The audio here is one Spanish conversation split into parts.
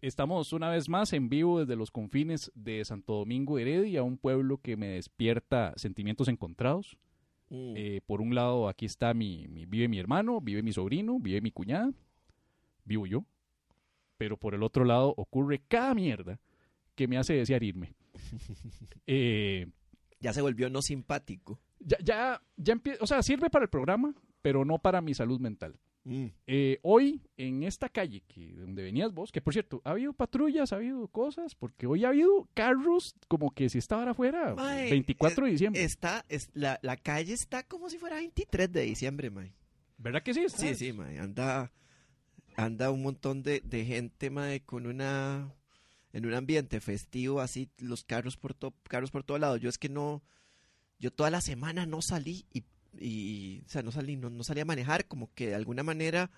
Estamos una vez más en vivo desde los confines de Santo Domingo de Heredia, un pueblo que me despierta sentimientos encontrados. Por un lado, aquí está vive mi hermano, vive mi sobrino, vive mi cuñada, vivo yo. Pero por el otro lado ocurre cada mierda que me hace desear irme. Ya se volvió no simpático. Ya empieza, o sea, sirve para el programa, pero no para mi salud mental. Hoy, en esta calle donde venías vos, que por cierto, ha habido patrullas, ha habido cosas, porque hoy ha habido carros como que si estaba afuera, mae, 24 de diciembre. La calle está como si fuera 23 de diciembre, mae. ¿Verdad que sí? Está? Sí, mae, anda un montón de gente, mae, en un ambiente festivo, así, los carros por todo lado. Yo es que yo toda la semana no salí y o sea, no salí a manejar, como que de alguna manera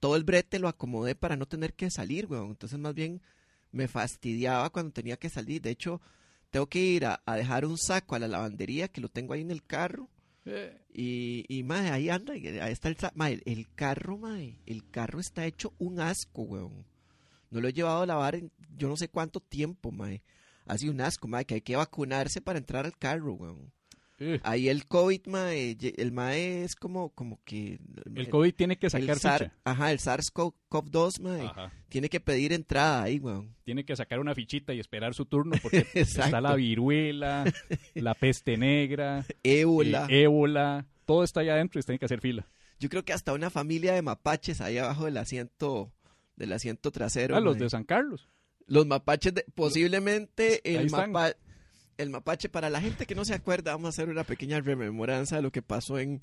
todo el brete lo acomodé para no tener que salir, weón. Entonces más bien me fastidiaba cuando tenía que salir. De hecho, tengo que ir a dejar un saco a la lavandería, que lo tengo ahí en el carro. Y madre, ahí anda, ahí está el saco. El carro está hecho un asco, weón. No lo he llevado a lavar en yo no sé cuánto tiempo, mae. Ha sido un asco, mae, que hay que vacunarse para entrar al carro, weón. Ahí el COVID, mae, el mae es como que... El COVID tiene que sacar ficha. Ajá, el SARS-CoV-2, mae, ajá, tiene que pedir entrada ahí, weón. Tiene que sacar una fichita y esperar su turno porque está la viruela, la peste negra, ébola, todo está allá adentro y tiene que hacer fila. Yo creo que hasta una familia de mapaches ahí abajo del asiento... Del asiento trasero. Los de San Carlos. Los mapaches, posiblemente el mapache. Para la gente que no se acuerda, vamos a hacer una pequeña rememoranza de lo que pasó en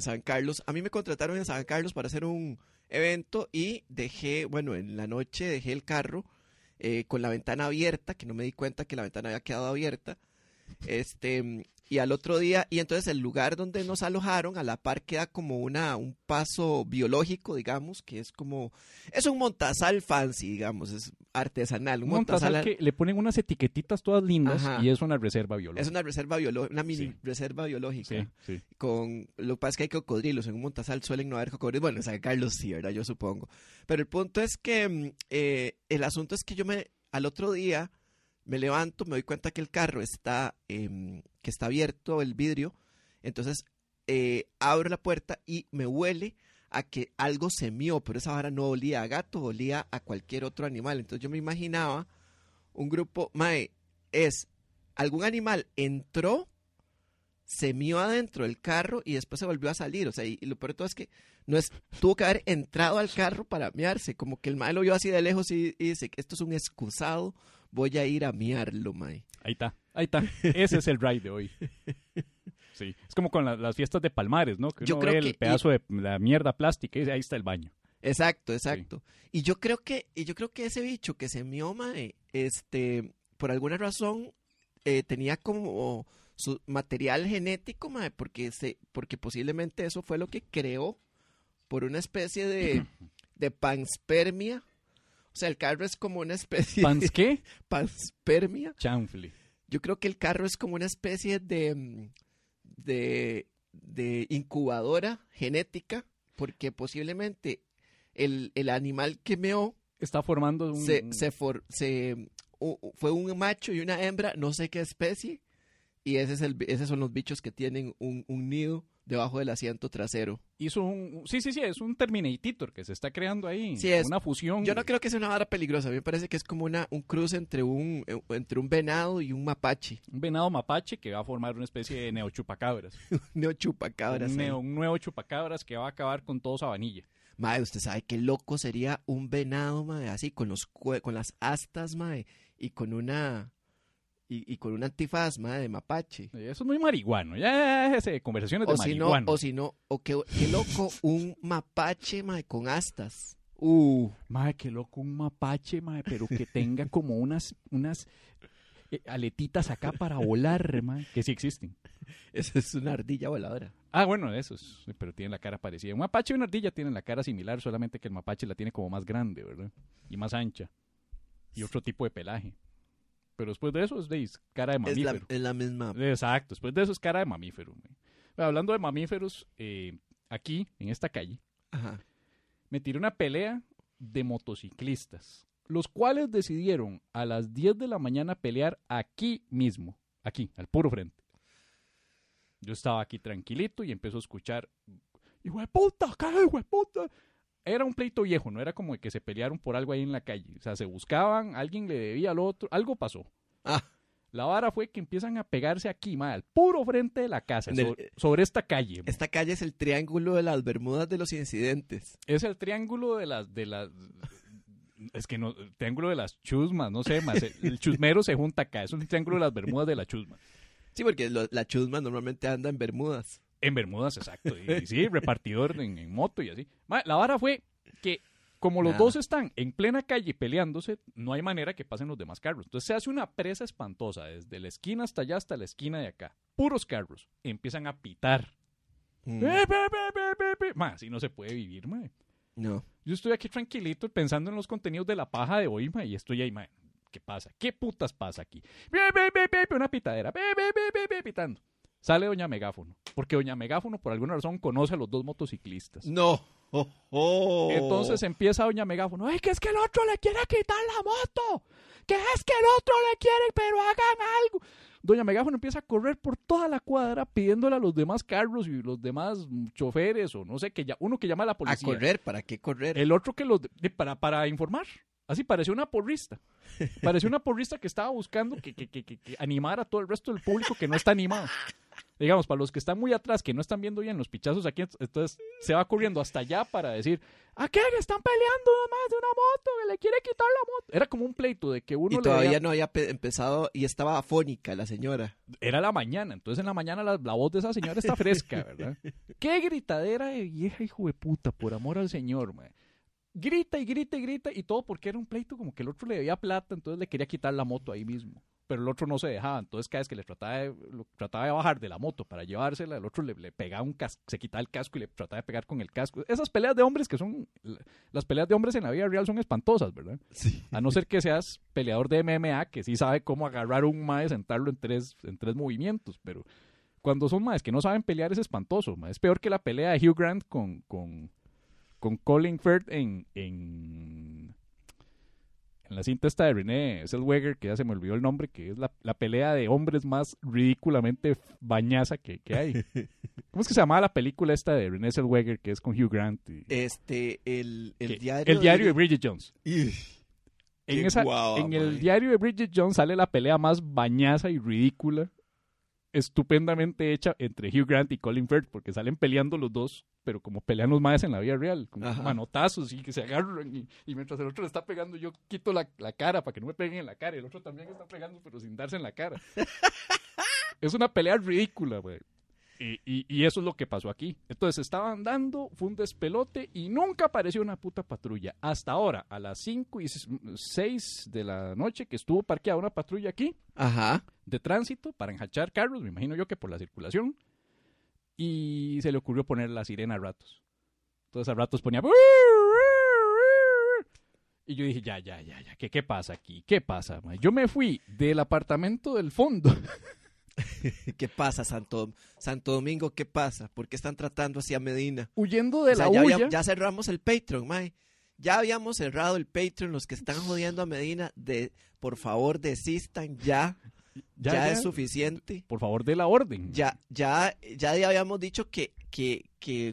San Carlos. A mí me contrataron en San Carlos para hacer un evento y en la noche dejé el carro con la ventana abierta, que no me di cuenta que la ventana había quedado abierta. Y al otro día, y entonces el lugar donde nos alojaron, a la par queda como un paso biológico, digamos, que es como, es un montazal fancy, digamos, es artesanal. Un montazal que le ponen unas etiquetitas todas lindas. Ajá. Y es una reserva biológica. Es una reserva biológica, una mini reserva biológica. Sí. Con, lo que pasa es que hay cocodrilos, en un montazal suelen no haber cocodrilos, bueno, en San Carlos sí, ¿verdad? Yo supongo. Pero el punto es que, el asunto es que al otro día... Me levanto, me doy cuenta que el carro que está abierto el vidrio, entonces abro la puerta y me huele a que algo se mió, pero esa vara no olía a gato, olía a cualquier otro animal. Entonces yo me imaginaba un grupo, mae, algún animal entró, se mió adentro del carro y después se volvió a salir, o sea, y lo peor de todo es que tuvo que haber entrado al carro para miarse, como que el mae lo vio así de lejos y dice, esto es un excusado, voy a ir a miarlo, mae. Ahí está. Ese es el ride de hoy. Sí, es como con las fiestas de Palmares, ¿no? Que uno ve el pedazo de la mierda plástica y dice, ahí está el baño. Exacto. Sí. Y yo creo que ese bicho que se mió, mae, por alguna razón tenía como su material genético, mae, porque posiblemente eso fue lo que creó por una especie de panspermia. O sea, el carro es como una especie... ¿Pans qué? Panspermia. Chanfle. Yo creo que el carro es como una especie de incubadora genética, porque posiblemente el animal que meó... Está formando un... fue un macho y una hembra, no sé qué especie, y esos son los bichos que tienen un nido debajo del asiento trasero. Hizo es un Terminator que se está creando ahí, sí, una fusión. Yo no creo que sea una vara peligrosa, a mí me parece que es como un cruce entre un venado y un mapache. Un venado mapache que va a formar una especie de neochupacabras. Un nuevo chupacabras que va a acabar con todo Sabanilla. Mae, usted sabe qué loco sería un venado, mae, así con las astas, mae, y con una... Y con un antifaz, madre, de mapache. Eso es muy marihuano, ya conversaciones de marihuano. Qué loco un mapache, madre, con astas. Madre, qué loco un mapache, madre, pero que tenga como unas aletitas acá para volar, madre, que sí existen. Esa es una ardilla voladora. Ah, bueno, eso es, pero tienen la cara parecida. Un mapache y una ardilla tienen la cara similar, solamente que el mapache la tiene como más grande, ¿verdad? Y más ancha. Y otro tipo de pelaje. Pero después de eso es cara de mamífero. Es la misma. Exacto, después de eso es cara de mamífero. Hablando de mamíferos, aquí, en esta calle, ajá, me tiré una pelea de motociclistas. los cuales decidieron a las 10 de la mañana pelear aquí mismo, aquí, al puro frente. Yo estaba aquí tranquilito y empiezo a escuchar, ¡hijo de puta, cara, hijo de puta! Era un pleito viejo, no era como que se pelearon por algo ahí en la calle. O sea, se buscaban, alguien le debía al otro, algo pasó. Ah. La vara fue que empiezan a pegarse aquí, al puro frente de la casa, sobre esta calle. Esta calle es el Triángulo de las Bermudas de los Incidentes. Es el Triángulo de las... es que no, el Triángulo de las Chusmas, no sé, más el chusmero se junta acá. Es un Triángulo de las Bermudas de la Chusma. Sí, porque la Chusma normalmente anda en Bermudas. En Bermudas, exacto. Y sí, repartidor en moto y así. La vara fue que... Como los dos están en plena calle peleándose, no hay manera que pasen los demás carros. Entonces se hace una presa espantosa, desde la esquina hasta allá, hasta la esquina de acá. Puros carros. Empiezan a pitar. Así no se puede vivir, mae. No. Yo estoy aquí tranquilito pensando en los contenidos de La Paja de hoy, mae, y estoy ahí, mae. ¿Qué pasa? ¿Qué putas pasa aquí? Una pitadera. Pitando. Sale doña Megáfono, porque doña Megáfono por alguna razón conoce a los dos motociclistas. No. Oh, oh. Entonces empieza doña Megáfono, es que el otro le quiere quitar la moto, que es que el otro le quiere, pero hagan algo. Doña Megáfono empieza a correr por toda la cuadra pidiéndole a los demás carros y los demás choferes o no sé, que ya, uno que llama a la policía. ¿A correr? ¿Para qué correr? El otro que los... para informar. Así pareció una porrista. Pareció una porrista que estaba buscando que animara a todo el resto del público que no está animado. Digamos, para los que están muy atrás, que no están viendo bien los pichazos aquí, entonces se va corriendo hasta allá para decir, ¿a qué le están peleando nomás de una moto? Que le quiere quitar la moto. Era como un pleito de que uno... Y todavía no había empezado y estaba afónica la señora. Era la mañana, entonces en la mañana la voz de esa señora está fresca, ¿verdad? Qué gritadera de vieja hijo de puta, por amor al señor, man. Grita y grita y grita y todo porque era un pleito como que el otro le debía plata, entonces le quería quitar la moto ahí mismo. Pero el otro no se dejaba, entonces cada vez que le trataba de bajar de la moto para llevársela, el otro le pegaba un casco, se quitaba el casco y le trataba de pegar con el casco. Esas peleas de hombres que son, las peleas de hombres en la vida real son espantosas, ¿verdad? Sí. A no ser que seas peleador de MMA, que sí sabe cómo agarrar un mae, sentarlo en tres movimientos, pero cuando son maes que no saben pelear es espantoso, mae. Es peor que la pelea de Hugh Grant con Colin Firth en la cinta esta de René Zellweger, que ya se me olvidó el nombre, que es la pelea de hombres más ridículamente bañaza que hay. ¿Cómo es que se llamaba la película esta de René Zellweger, que es con Hugh Grant? El diario de Bridget Jones. El diario de Bridget Jones sale la pelea más bañaza y ridícula, estupendamente hecha entre Hugh Grant y Colin Firth, porque salen peleando los dos, pero como pelean los maes en la vida real, como manotazos y que se agarran y mientras el otro le está pegando, yo quito la cara para que no me peguen en la cara, el otro también está pegando pero sin darse en la cara. Es una pelea ridícula, güey. Y eso es lo que pasó aquí. Entonces estaban dando, fue un despelote y nunca apareció una puta patrulla. Hasta ahora, a las 5 y 6 de la noche que estuvo parqueada una patrulla aquí, de tránsito, para enjachar carros, me imagino yo que por la circulación, y se le ocurrió poner la sirena a ratos. Entonces a ratos ponía... Y yo dije, ya, ¿qué pasa aquí? ¿Qué pasa, man? Yo me fui del apartamento del fondo... ¿Qué pasa, Santo Domingo? ¿Qué pasa? ¿Por qué están tratando así a Medina? Huyendo de la huya. Ya cerramos el Patreon, mae. Ya habíamos cerrado el Patreon. Los que están jodiendo a Medina, por favor, desistan ya. Ya es suficiente. Por favor, dé la orden. Ya habíamos dicho que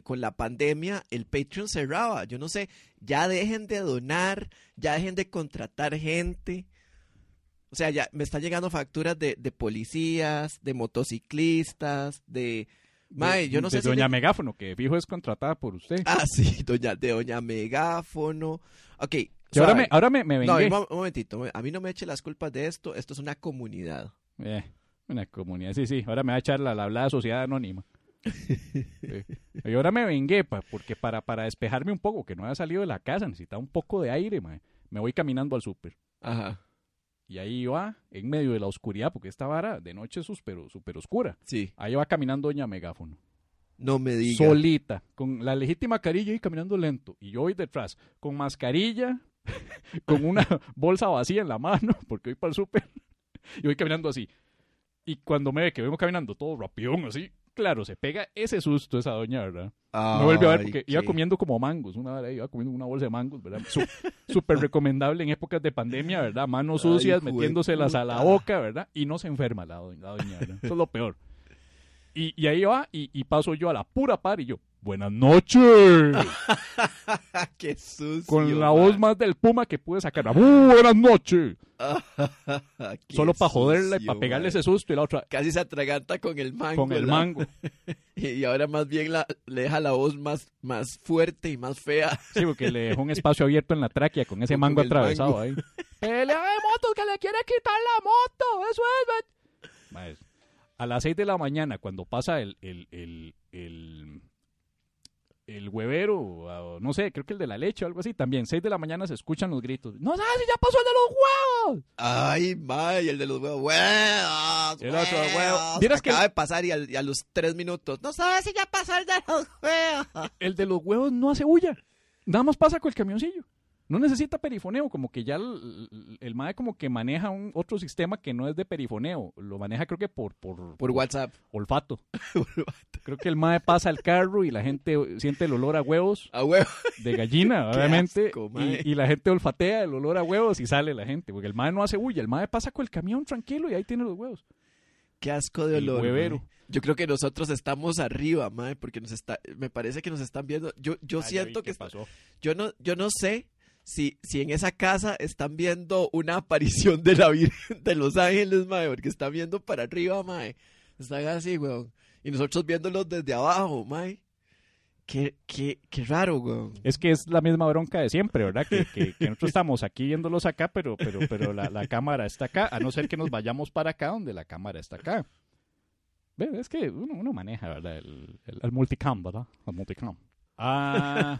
con la pandemia el Patreon cerraba. Yo no sé, ya dejen de donar, ya dejen de contratar gente. O sea, ya me están llegando facturas de policías, de motociclistas, de... Mae, yo no sé si... Doña Megáfono, que fijo es contratada por usted. Ah, sí, de Doña Megáfono. Ok. Ahora me vengué. No, un momentito. A mí no me eche las culpas de esto. Esto es una comunidad. Una comunidad, sí. Ahora me va a echar la hablada sociedad anónima. Y ahora me vengué, porque para despejarme un poco, que no había salido de la casa, necesitaba un poco de aire, mae. Me voy caminando al súper. Ajá. Y ahí va, en medio de la oscuridad, porque esta vara de noche es súper oscura. Sí. Ahí va caminando doña Megáfono. No me digas. Solita, con la legítima carilla y caminando lento. Y yo voy detrás, con mascarilla, con una bolsa vacía en la mano, porque voy para el súper. Y voy caminando así. Y cuando me ve que vengo caminando todo rapión, así, Claro, se pega ese susto esa doña, ¿verdad? Ah, no vuelve a ver porque iba comiendo como mangos, una vez iba comiendo una bolsa de mangos, ¿verdad? Súper recomendable en épocas de pandemia, ¿verdad? Manos sucias, metiéndoselas a la boca, ¿verdad? Y no se enferma la doña, ¿verdad? Eso es lo peor. Y ahí va, y paso yo a la pura par y yo, ¡buenas noches! ¡Qué sucio! Con la voz más del puma que pude sacar. ¡Buenas noches! Solo para joderla y para pegarle ese susto y la otra. Casi se atraganta con el mango. Con el mango. Y ahora más bien le deja la voz más fuerte y más fea. Sí, porque le dejó un espacio abierto en la tráquea con ese mango atravesado ahí. ¡Pelea de motos que le quiere quitar la moto! ¡Eso es! Maestro. A las 6 de la mañana, cuando pasa el huevero, no sé, creo que el de la leche o algo así, también 6 de la mañana se escuchan los gritos. ¡No sabes si ya pasó el de los huevos! ¡Ay, may! El de los huevos. ¡Huevos! El otro huevos. Acaba de pasar y a los 3 minutos. ¡No sabes si ya pasó el de los huevos! El de los huevos no hace bulla. Nada más pasa con el camioncillo. No necesita perifoneo, como que ya el mae como que maneja otro sistema que no es de perifoneo. Lo maneja creo que por WhatsApp. Olfato. Creo que el mae pasa al carro y la gente siente el olor a huevos. A huevos. De gallina, obviamente. Asco, y la gente olfatea el olor a huevos y sale la gente. Porque el mae no hace bulla. El mae pasa con el camión tranquilo y ahí tiene los huevos. Qué asco de olor. El huevero. Mae. Yo creo que nosotros estamos arriba, mae, porque me parece que nos están viendo. Yo siento que pasó. Yo no sé. Si en esa casa están viendo una aparición de la Virgen de Los Ángeles, mae, porque están viendo para arriba, mae. Están así, weón. Y nosotros viéndolos desde abajo, mae. Qué raro, weón. Es que es la misma bronca de siempre, ¿verdad? Que nosotros estamos aquí viéndolos acá, pero la cámara está acá. A no ser que nos vayamos para acá, donde la cámara está acá. Es que uno maneja, ¿verdad? El multicam, ¿verdad? El multicam. Ah...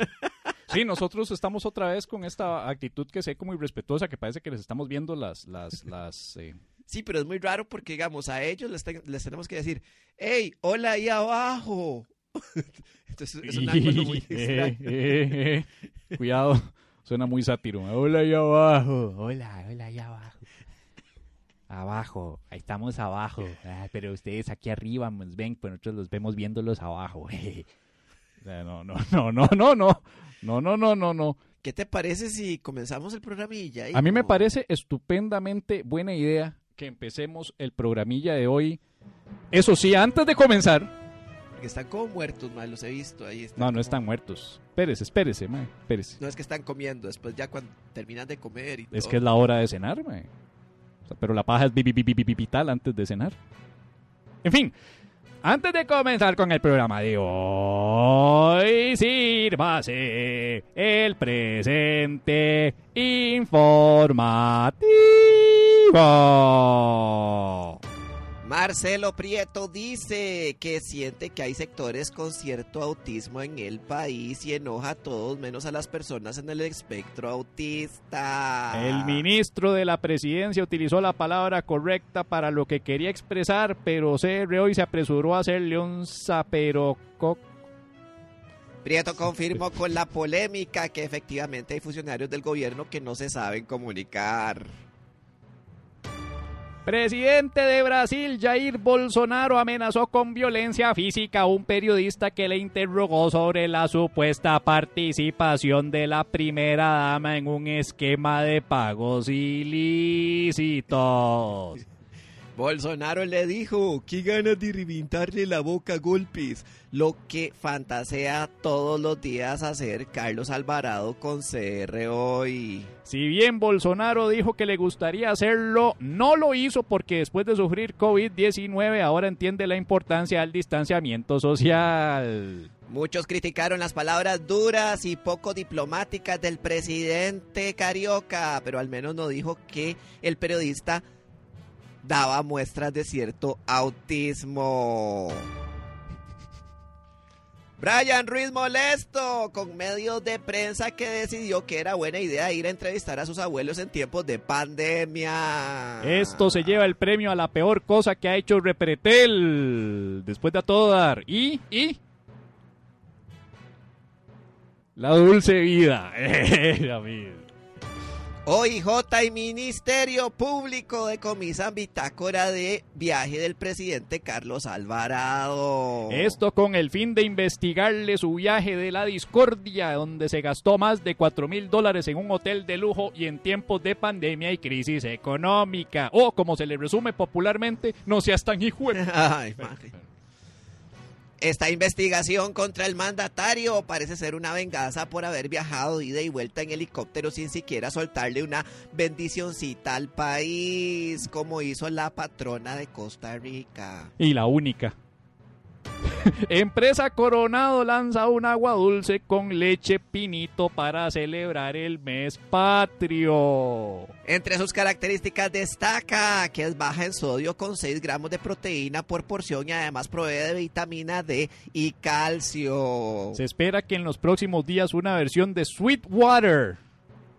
Sí, nosotros estamos otra vez con esta actitud que sé como irrespetuosa, que parece que les estamos viendo las Sí, pero es muy raro porque, digamos, a ellos les tenemos que decir, ¡hey, hola ahí abajo! Entonces es un ángulo muy extraño. Cuidado, suena muy sátiro. ¡Hola ahí abajo! Hola ahí abajo. Abajo, ahí estamos abajo. Ah, pero ustedes aquí arriba nos ven, pues nosotros los vemos viéndolos abajo. No. ¿Qué te parece si comenzamos el programilla? A mí me parece estupendamente buena idea que empecemos el programilla de hoy. Eso sí, antes de comenzar... Porque están como muertos, mae, los he visto ahí. No están muertos. Espérese, mae, espérese. No, es que están comiendo, después ya cuando terminan de comer y todo. Es que es la hora de cenar, mae. O sea, pero la paja es vital antes de cenar. En fin... Antes de comenzar con el programa de hoy, sírvase el presente informativo. Marcelo Prieto dice que siente que hay sectores con cierto autismo en el país y enoja a todos menos a las personas en el espectro autista. El ministro de la Presidencia utilizó la palabra correcta para lo que quería expresar, pero se rió y se apresuró a hacerle un zaperococ. Prieto confirmó con la polémica que efectivamente hay funcionarios del gobierno que no se saben comunicar. Presidente de Brasil, Jair Bolsonaro, amenazó con violencia física a un periodista que le interrogó sobre la supuesta participación de la primera dama en un esquema de pagos ilícitos. Bolsonaro le dijo, qué ganas de reventarle la boca a golpes, lo que fantasea todos los días hacer Carlos Alvarado con CR Hoy. Si bien Bolsonaro dijo que le gustaría hacerlo, no lo hizo porque después de sufrir COVID-19 ahora entiende la importancia del distanciamiento social. Muchos criticaron las palabras duras y poco diplomáticas del presidente carioca, pero al menos no dijo que el periodista daba muestras de cierto autismo. Brian Ruiz molesto con medios de prensa que decidió que era buena idea ir a entrevistar a sus abuelos en tiempos de pandemia. Esto se lleva el premio a la peor cosa que ha hecho Repretel. Después de a todo dar. Y la dulce vida. OIJ y Ministerio Público decomisan bitácora de viaje del presidente Carlos Alvarado. Esto con el fin de investigarle su viaje de la discordia, donde se gastó más de $4,000 en un hotel de lujo y en tiempos de pandemia y crisis económica. O, como se le resume popularmente, no seas tan hijueputa. Ay, madre. Esta investigación contra el mandatario parece ser una venganza por haber viajado ida y vuelta en helicóptero sin siquiera soltarle una bendicioncita al país, como hizo la patrona de Costa Rica. Y la única. Empresa Coronado lanza un agua dulce con leche pinito para celebrar el mes patrio. Entre sus características destaca que es baja en sodio con 6 gramos de proteína por porción y además provee de vitamina D y calcio. Se espera que en los próximos días una versión de Sweet Water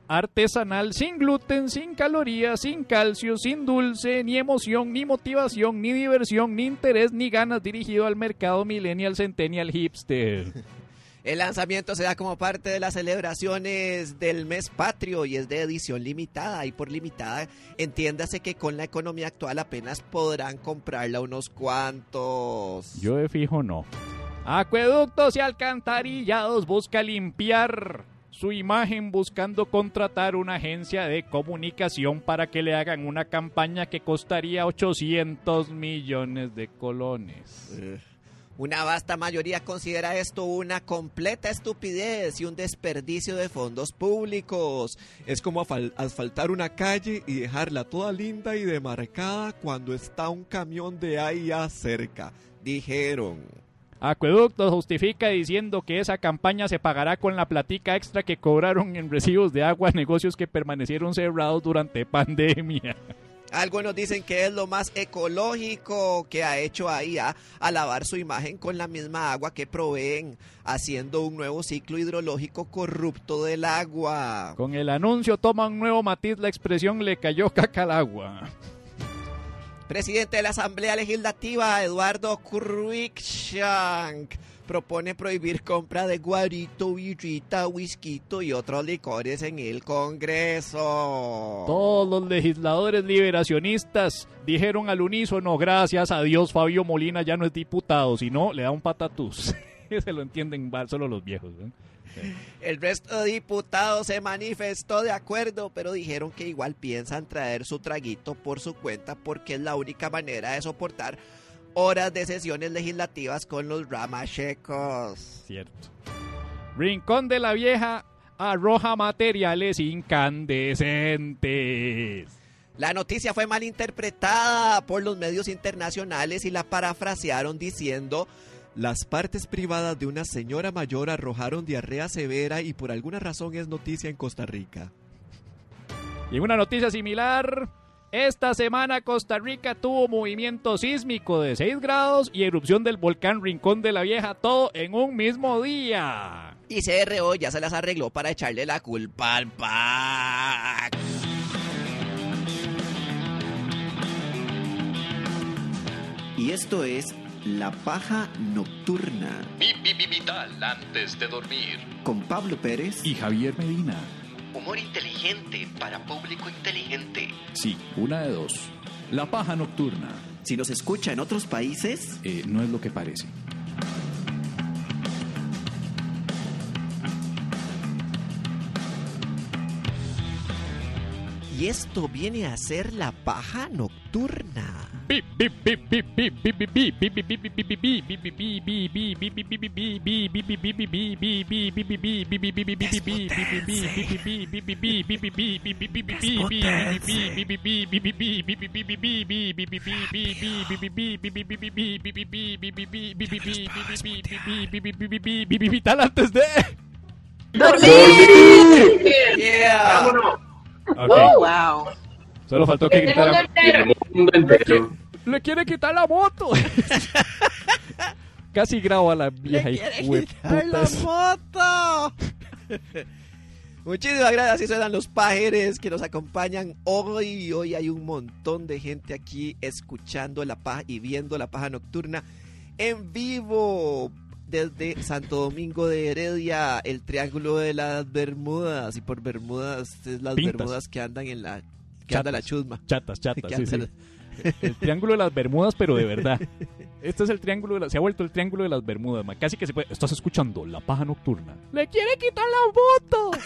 artesanal, sin gluten, sin calorías, sin calcio, sin dulce, ni emoción, ni motivación, ni diversión, ni interés, ni ganas, dirigido al mercado millennial, centennial, hipster. El lanzamiento se da como parte de las celebraciones del mes patrio y es de edición limitada, y por limitada entiéndase que con la economía actual apenas podrán comprarla unos cuantos. Yo de fijo no. Acueductos y alcantarillados busca limpiar su imagen buscando contratar una agencia de comunicación para que le hagan una campaña que costaría $800 millones. Una vasta mayoría considera esto una completa estupidez y un desperdicio de fondos públicos. Es como asfaltar una calle y dejarla toda linda y demarcada cuando está un camión de AIA cerca, dijeron. Acueductos justifica diciendo que esa campaña se pagará con la platica extra que cobraron en recibos de agua a negocios que permanecieron cerrados durante pandemia. Algunos dicen que es lo más ecológico que ha hecho AIA al lavar su imagen con la misma agua que proveen, haciendo un nuevo ciclo hidrológico corrupto del agua. Con el anuncio toma un nuevo matiz la expresión "le cayó caca al agua". Presidente de la Asamblea Legislativa, Eduardo Cruikshank, propone prohibir compra de guarito, birrita, whisky y otros licores en el Congreso. Todos los legisladores liberacionistas dijeron al unísono: gracias a Dios Fabio Molina ya no es diputado, si no le da un patatús. Se lo entienden solo los viejos, ¿eh? El resto de diputados se manifestó de acuerdo, pero dijeron que igual piensan traer su traguito por su cuenta porque es la única manera de soportar horas de sesiones legislativas con los ramashecos. Cierto. Rincón de la Vieja arroja materiales incandescentes. La noticia fue malinterpretada por los medios internacionales y la parafrasearon diciendo: las partes privadas de una señora mayor arrojaron diarrea severa y por alguna razón es noticia en Costa Rica. Y en una noticia similar, esta semana Costa Rica tuvo movimiento sísmico de 6 grados y erupción del volcán Rincón de la Vieja, todo en un mismo día. Y CRO ya se las arregló para echarle la culpa al PAC. Y esto es La Paja Nocturna. Vital antes de dormir. Con Pablo Pérez y Javier Medina. Humor inteligente para público inteligente. Sí, una de dos. La Paja Nocturna. Si nos escucha en otros países, no es lo que parece. Y esto viene a ser La Paja Nocturna. Vital antes de dormir. Okay. Oh, wow. Solo faltó que gritara: le quiere quitar la moto. Casi grabo a la vieja y quitar la moto. Muchísimas gracias. Así suenan los pajeres que nos acompañan hoy. Hoy hay un montón de gente aquí escuchando La Paja y viendo La Paja Nocturna en vivo. desde Santo Domingo de Heredia, el Triángulo de las Bermudas, y por Bermudas es las Pintas. Bermudas que andan en la que chatas, anda la chusma. Chatas, sí, sí. El Triángulo de las Bermudas, pero de verdad. Este es el Triángulo de la, se ha vuelto el Triángulo de las Bermudas, man. Casi que se puede. Estás escuchando La Paja Nocturna. ¡Le quiere quitar la moto!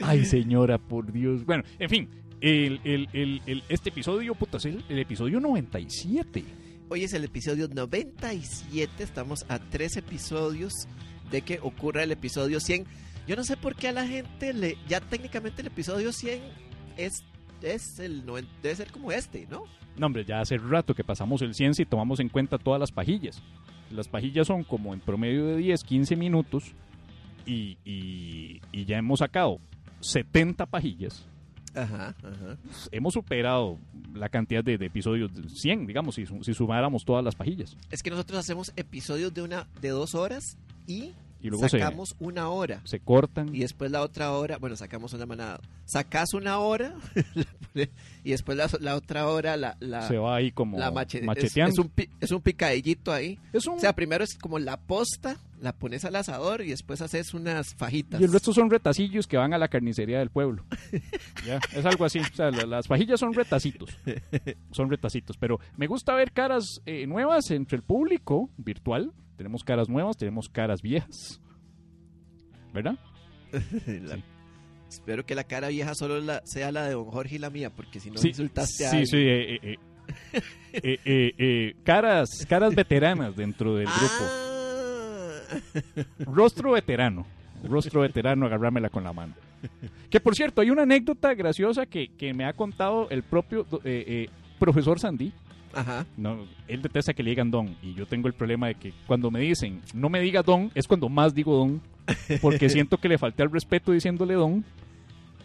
Ay, señora, por Dios. Bueno, en fin, este episodio, puta, es el episodio 97. Hoy es el episodio 97. Estamos a 3 episodios de que ocurra el episodio 100. Yo no sé por qué a la gente le... Ya técnicamente el episodio 100 es el 90, debe ser como este, ¿no? No, hombre, ya hace rato que pasamos el 100 si tomamos en cuenta todas las pajillas. Las pajillas son como en promedio de 10, 15 minutos y ya hemos sacado 70 pajillas. Ajá. Hemos superado la cantidad de episodios de 100, digamos, si sumáramos todas las pajillas. Es que nosotros hacemos episodios de 2 horas y luego sacamos una hora. Se cortan. Y después la otra hora, bueno, sacamos una manada. Sacás una hora y después la otra hora se va ahí como la macheteando. Es un picadillito ahí. O sea, primero es como la posta, la pones al asador y después haces unas fajitas. Y el resto son retacillos que van a la carnicería del pueblo. ¿Ya? Es algo así. O sea, las fajillas son retacitos. Son retacitos. Pero me gusta ver caras nuevas entre el público virtual. Tenemos caras nuevas, tenemos caras viejas, ¿verdad? Sí. Espero que la cara vieja solo sea la de don Jorge y la mía, porque si no insultaste a alguien. Sí, caras veteranas dentro del grupo. Rostro veterano, agarrármela con la mano. Que por cierto, hay una anécdota graciosa que me ha contado el propio profesor Sandí. Ajá. No, él detesta que le digan don. Y yo tengo el problema de que cuando me dicen no me diga don, es cuando más digo don, porque siento que le falté al respeto diciéndole don,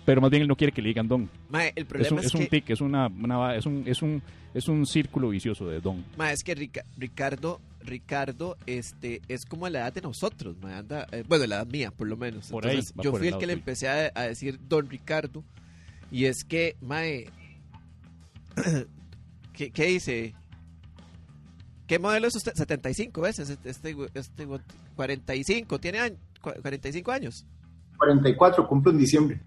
pero más bien él no quiere que le digan don. Mae, el problema es que un tic, es un círculo vicioso de don. Mae, es que Ricardo es como a la edad de nosotros, mae, la edad mía por lo menos. Por entonces, yo fui el que le empecé a decir don Ricardo. Y es que, mae, ¿Qué dice? ¿Qué modelo es usted? 75 veces. Este 45. ¿Tiene 45 años? 44, cumple en diciembre.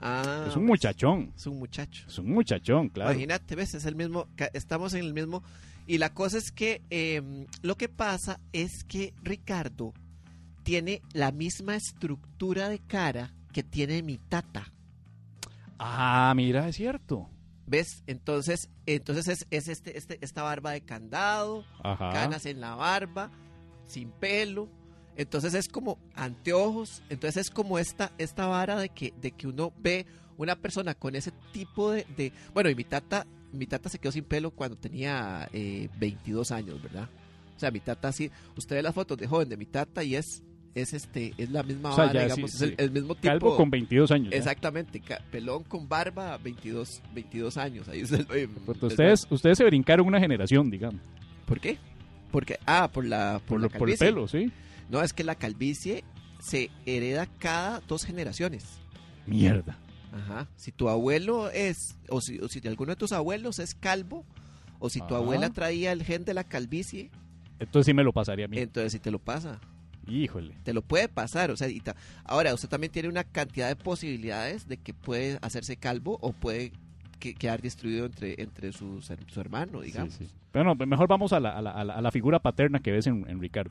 Ah, es un muchachón. Es un muchachón, claro. Imagínate, ves, es el mismo. Estamos en el mismo. Y la cosa es que lo que pasa es que Ricardo tiene la misma estructura de cara que tiene mi tata. Ah, mira, es cierto. ¿Ves? Entonces es esta barba de candado, ajá, canas en la barba, sin pelo, entonces es como anteojos, entonces es como esta vara de que uno ve una persona con ese tipo de... Bueno, y mi tata se quedó sin pelo cuando tenía 22 años, ¿verdad? O sea, mi tata sí, usted ve las fotos de joven de mi tata y es la misma vara, o sea, digamos, sí. Es el mismo tipo. Calvo con 22 años. Exactamente, pelón con barba, 22 años. Ahí es ustedes se brincaron una generación, digamos. ¿Por qué? Porque por la calvicie. Por el pelo, sí. No, es que la calvicie se hereda cada 2 generaciones. Mierda. Ajá. Si tu abuelo es o si alguno de tus abuelos es calvo, o si tu abuela traía el gen de la calvicie, entonces sí me lo pasaría a mí. Entonces sí te lo pasa. Híjole. Te lo puede pasar, o sea, ahora usted también tiene una cantidad de posibilidades de que puede hacerse calvo o puede quedar distribuido entre su hermano, digamos. Sí, sí. Pero no, mejor vamos a la figura paterna que ves en Ricardo.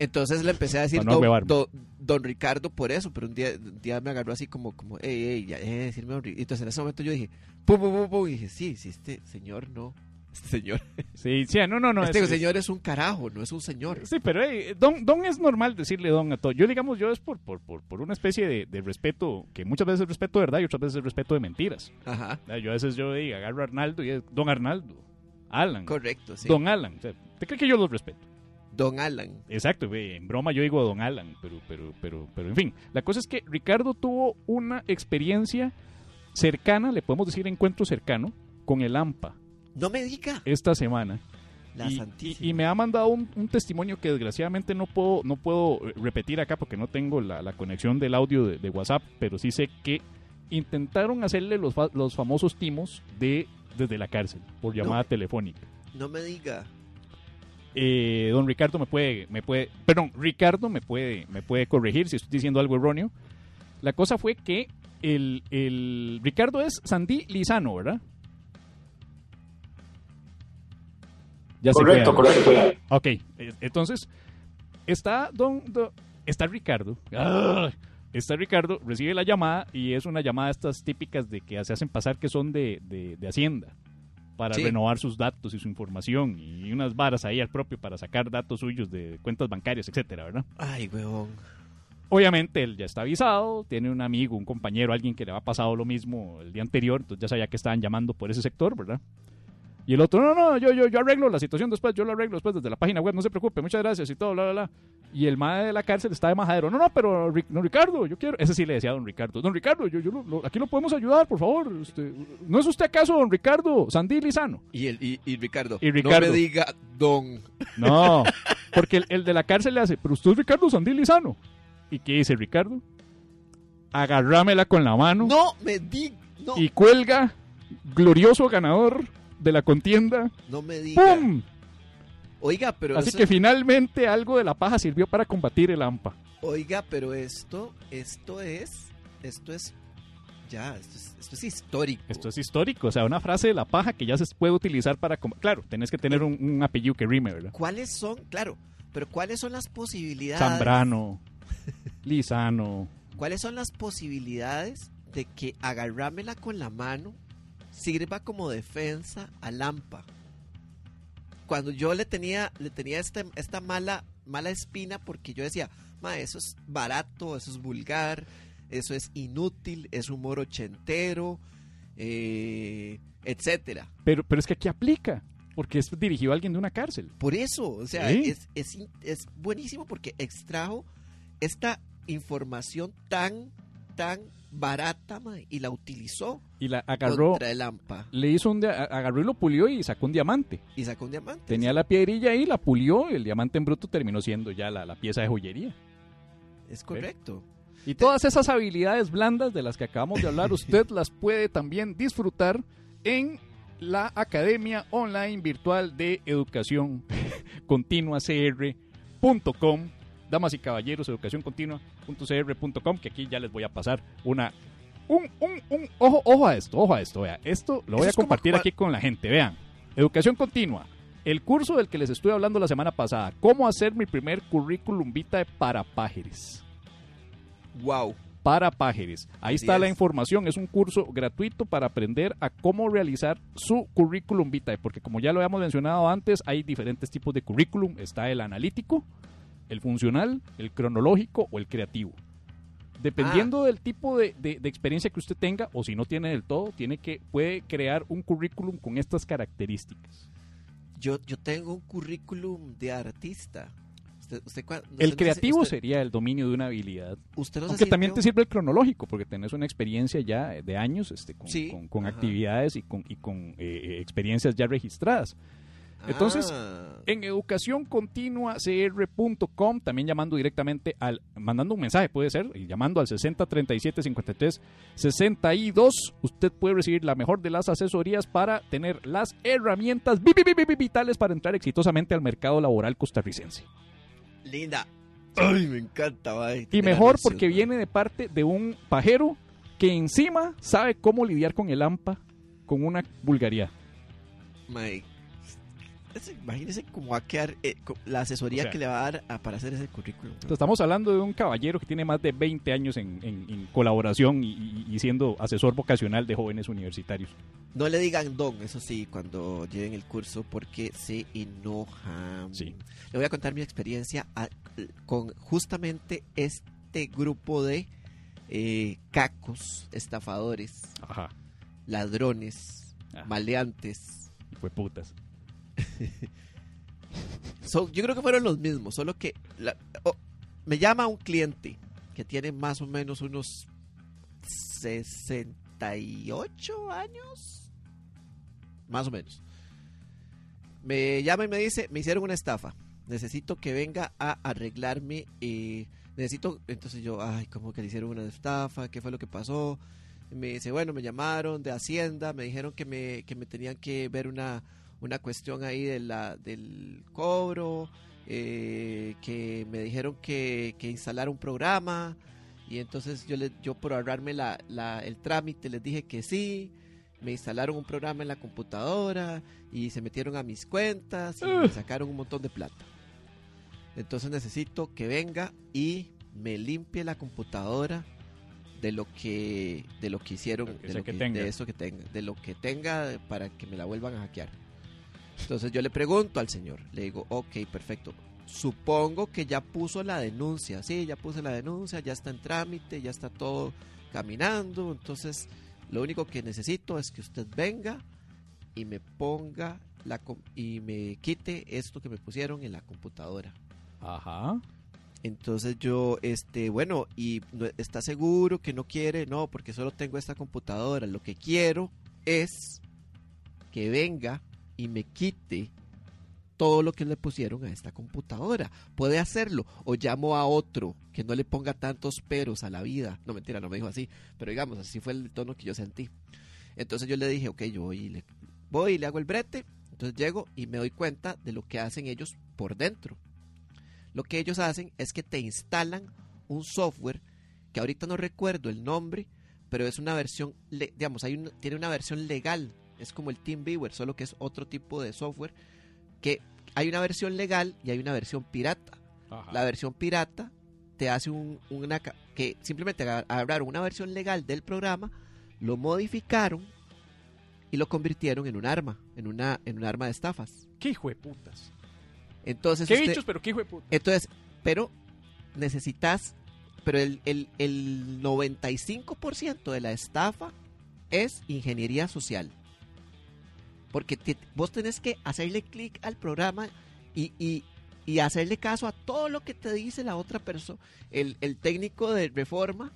Entonces le empecé a decir don Ricardo por eso, pero un día me agarró así como ya deje de decirme don Ricardo. Entonces en ese momento yo dije, pum, y dije, sí, este señor no. Este señor. Sí, no. Este señor es un carajo, no es un señor. Sí, pero don es normal decirle don a todo. Yo, digamos, es por una especie de respeto, que muchas veces es respeto de verdad y otras veces es respeto de mentiras. Ajá. Yo a veces digo, agarro a Arnaldo y es don Arnaldo. Alan. Correcto, sí. Don Alan. O sea, ¿te crees que yo los respeto? Don Alan. Exacto, en broma yo digo don Alan, pero en fin. La cosa es que Ricardo tuvo una experiencia cercana, le podemos decir encuentro cercano, con el AMPA. No me diga. Esta semana. La Santísima. Y me ha mandado un testimonio que desgraciadamente no puedo repetir acá porque no tengo la conexión del audio de WhatsApp, pero sí sé que intentaron hacerle los famosos timos desde la cárcel por llamada telefónica. No me diga. Don Ricardo me puede corregir si estoy diciendo algo erróneo. La cosa fue que el Ricardo es Sandí Lizano, ¿verdad? Ya correcto. Ok, entonces está está Ricardo. ¡Arr! Está Ricardo, recibe la llamada y es una llamada estas típicas de que se hacen pasar que son de Hacienda para renovar sus datos y su información y unas varas ahí al propio para sacar datos suyos de cuentas bancarias, etcétera, ¿verdad? Ay, huevón. Obviamente él ya está avisado, tiene un amigo, un compañero, alguien que le había pasado lo mismo el día anterior, entonces ya sabía que estaban llamando por ese sector, ¿verdad? Y el otro, yo arreglo la situación después, yo lo arreglo después desde la página web, no se preocupe, muchas gracias y todo, bla, bla, bla. Y el mae de la cárcel está de majadero. Pero don Ricardo, yo quiero... Ese sí le decía a don Ricardo. Don Ricardo, aquí lo podemos ayudar, por favor. ¿No es usted acaso don Ricardo Sandí Lizano? Y Ricardo. No me diga don. No, porque el de la cárcel le hace, pero usted es Ricardo Sandí Lizano. ¿Y qué dice Ricardo? Agarrámela con la mano. No me diga. No. Y cuelga, glorioso ganador de la contienda. No me diga. ¡Pum! Oiga, pero... Así que finalmente algo de la paja sirvió para combatir el AMPA. Oiga, pero esto es histórico. Esto es histórico, o sea, una frase de la paja que ya se puede utilizar para... Claro, tenés que tener un apellido que rime, ¿verdad? ¿Cuáles son las posibilidades? Zambrano, Lizano. ¿Cuáles son las posibilidades de que agarrámela con la mano sirva como defensa al AMPA? Cuando yo le tenía esta mala espina, porque yo decía, eso es barato, eso es vulgar, eso es inútil, es humor ochentero, etcétera. Pero es que aquí aplica, porque es dirigido a alguien de una cárcel. Por eso, o sea, ¿sí? es buenísimo porque extrajo esta información tan barata, y la utilizó y la agarró contra el AMPA. Le hizo agarró y lo pulió y sacó un diamante. Tenía la piedrilla ahí, la pulió y el diamante en bruto terminó siendo ya la pieza de joyería. Es correcto. ¿Ves? Y todas esas habilidades blandas de las que acabamos de hablar, usted las puede también disfrutar en la Academia Online Virtual de Educación ContinuaCR.com. Damas y caballeros, EducacionContinua.cr.com, que aquí ya les voy a pasar ojo a esto, vea. Esto lo voy a compartir aquí con la gente, vean. Educación Continua, el curso del que les estuve hablando la semana pasada, cómo hacer mi primer currículum vitae para pájaros. Wow. Para pájaros. Ahí está la información, es un curso gratuito para aprender a cómo realizar su currículum vitae, porque como ya lo habíamos mencionado antes, hay diferentes tipos de currículum, está el analítico, el funcional, el cronológico o el creativo. Dependiendo del tipo de experiencia que usted tenga, o si no tiene del todo, puede crear un currículum con estas características. Yo tengo un currículum de artista. El creativo sería el dominio de una habilidad. Aunque también te sirve el cronológico, porque tenés una experiencia ya de años con actividades y con experiencias ya registradas. Entonces, en educacioncontinuacr.com, también llamando directamente mandando un mensaje, puede ser, y llamando al 60 37 53 62, usted puede recibir la mejor de las asesorías para tener las herramientas vitales para entrar exitosamente al mercado laboral costarricense. Linda. Ay, me encanta. Y mejor porque viene de parte de un pajero que encima sabe cómo lidiar con el AMPA con una vulgaridad. Mike. Imagínense cómo va a quedar la asesoría, o sea, que le va a dar para hacer ese currículum, ¿no? Estamos hablando de un caballero que tiene más de 20 años en colaboración y siendo asesor vocacional de jóvenes universitarios. No le digan don, eso sí, cuando lleven el curso, porque se enojan. Sí. Le voy a contar mi experiencia con justamente este grupo de cacos, estafadores, ladrones, maleantes. Hijueputas. Yo creo que fueron los mismos, solo que me llama un cliente que tiene más o menos unos 68 años, más o menos. Me llama y me dice, me hicieron una estafa, necesito que venga a arreglarme, entonces yo, ¿cómo que le hicieron una estafa? ¿Qué fue lo que pasó? Me dice, bueno, me llamaron de Hacienda, me dijeron que me tenían que ver una una cuestión ahí de del cobro, que me dijeron que instalar un programa, y entonces yo por ahorrarme el trámite les dije que sí, me instalaron un programa en la computadora y se metieron a mis cuentas y me sacaron un montón de plata. Entonces necesito que venga y me limpie la computadora de lo que hicieron, de lo que tenga, para que me la vuelvan a hackear. Entonces yo le pregunto al señor, le digo, ok, perfecto, supongo que ya puso la denuncia. Sí, ya puse la denuncia, ya está en trámite, ya está todo caminando, entonces lo único que necesito es que usted venga y me ponga y me quite esto que me pusieron en la computadora. Ajá. Entonces yo, bueno, ¿y está seguro que no quiere? No, porque solo tengo esta computadora. Lo que quiero es que venga y me quite todo lo que le pusieron a esta computadora. Puede hacerlo, o llamo a otro que no le ponga tantos peros a la vida. No, mentira, no me dijo así, pero digamos, así fue el tono que yo sentí. Entonces yo le dije, ok, yo voy y le hago el brete. Entonces llego y me doy cuenta de lo que hacen ellos por dentro. Lo que ellos hacen es que te instalan un software que ahorita no recuerdo el nombre, pero es una versión, digamos, tiene una versión legal. Es como el TeamViewer, solo que es otro tipo de software, que hay una versión legal y hay una versión pirata. Ajá. La versión pirata te hace que simplemente agarraron una versión legal del programa, lo modificaron y lo convirtieron en un arma, en un arma de estafas. ¡Qué hijo de putas! Entonces, qué bichos, pero qué hijo de puta. Entonces, pero el 95% de la estafa es ingeniería social. Porque vos tenés que hacerle clic al programa y hacerle caso a todo lo que te dice la otra persona, el técnico de Reforma.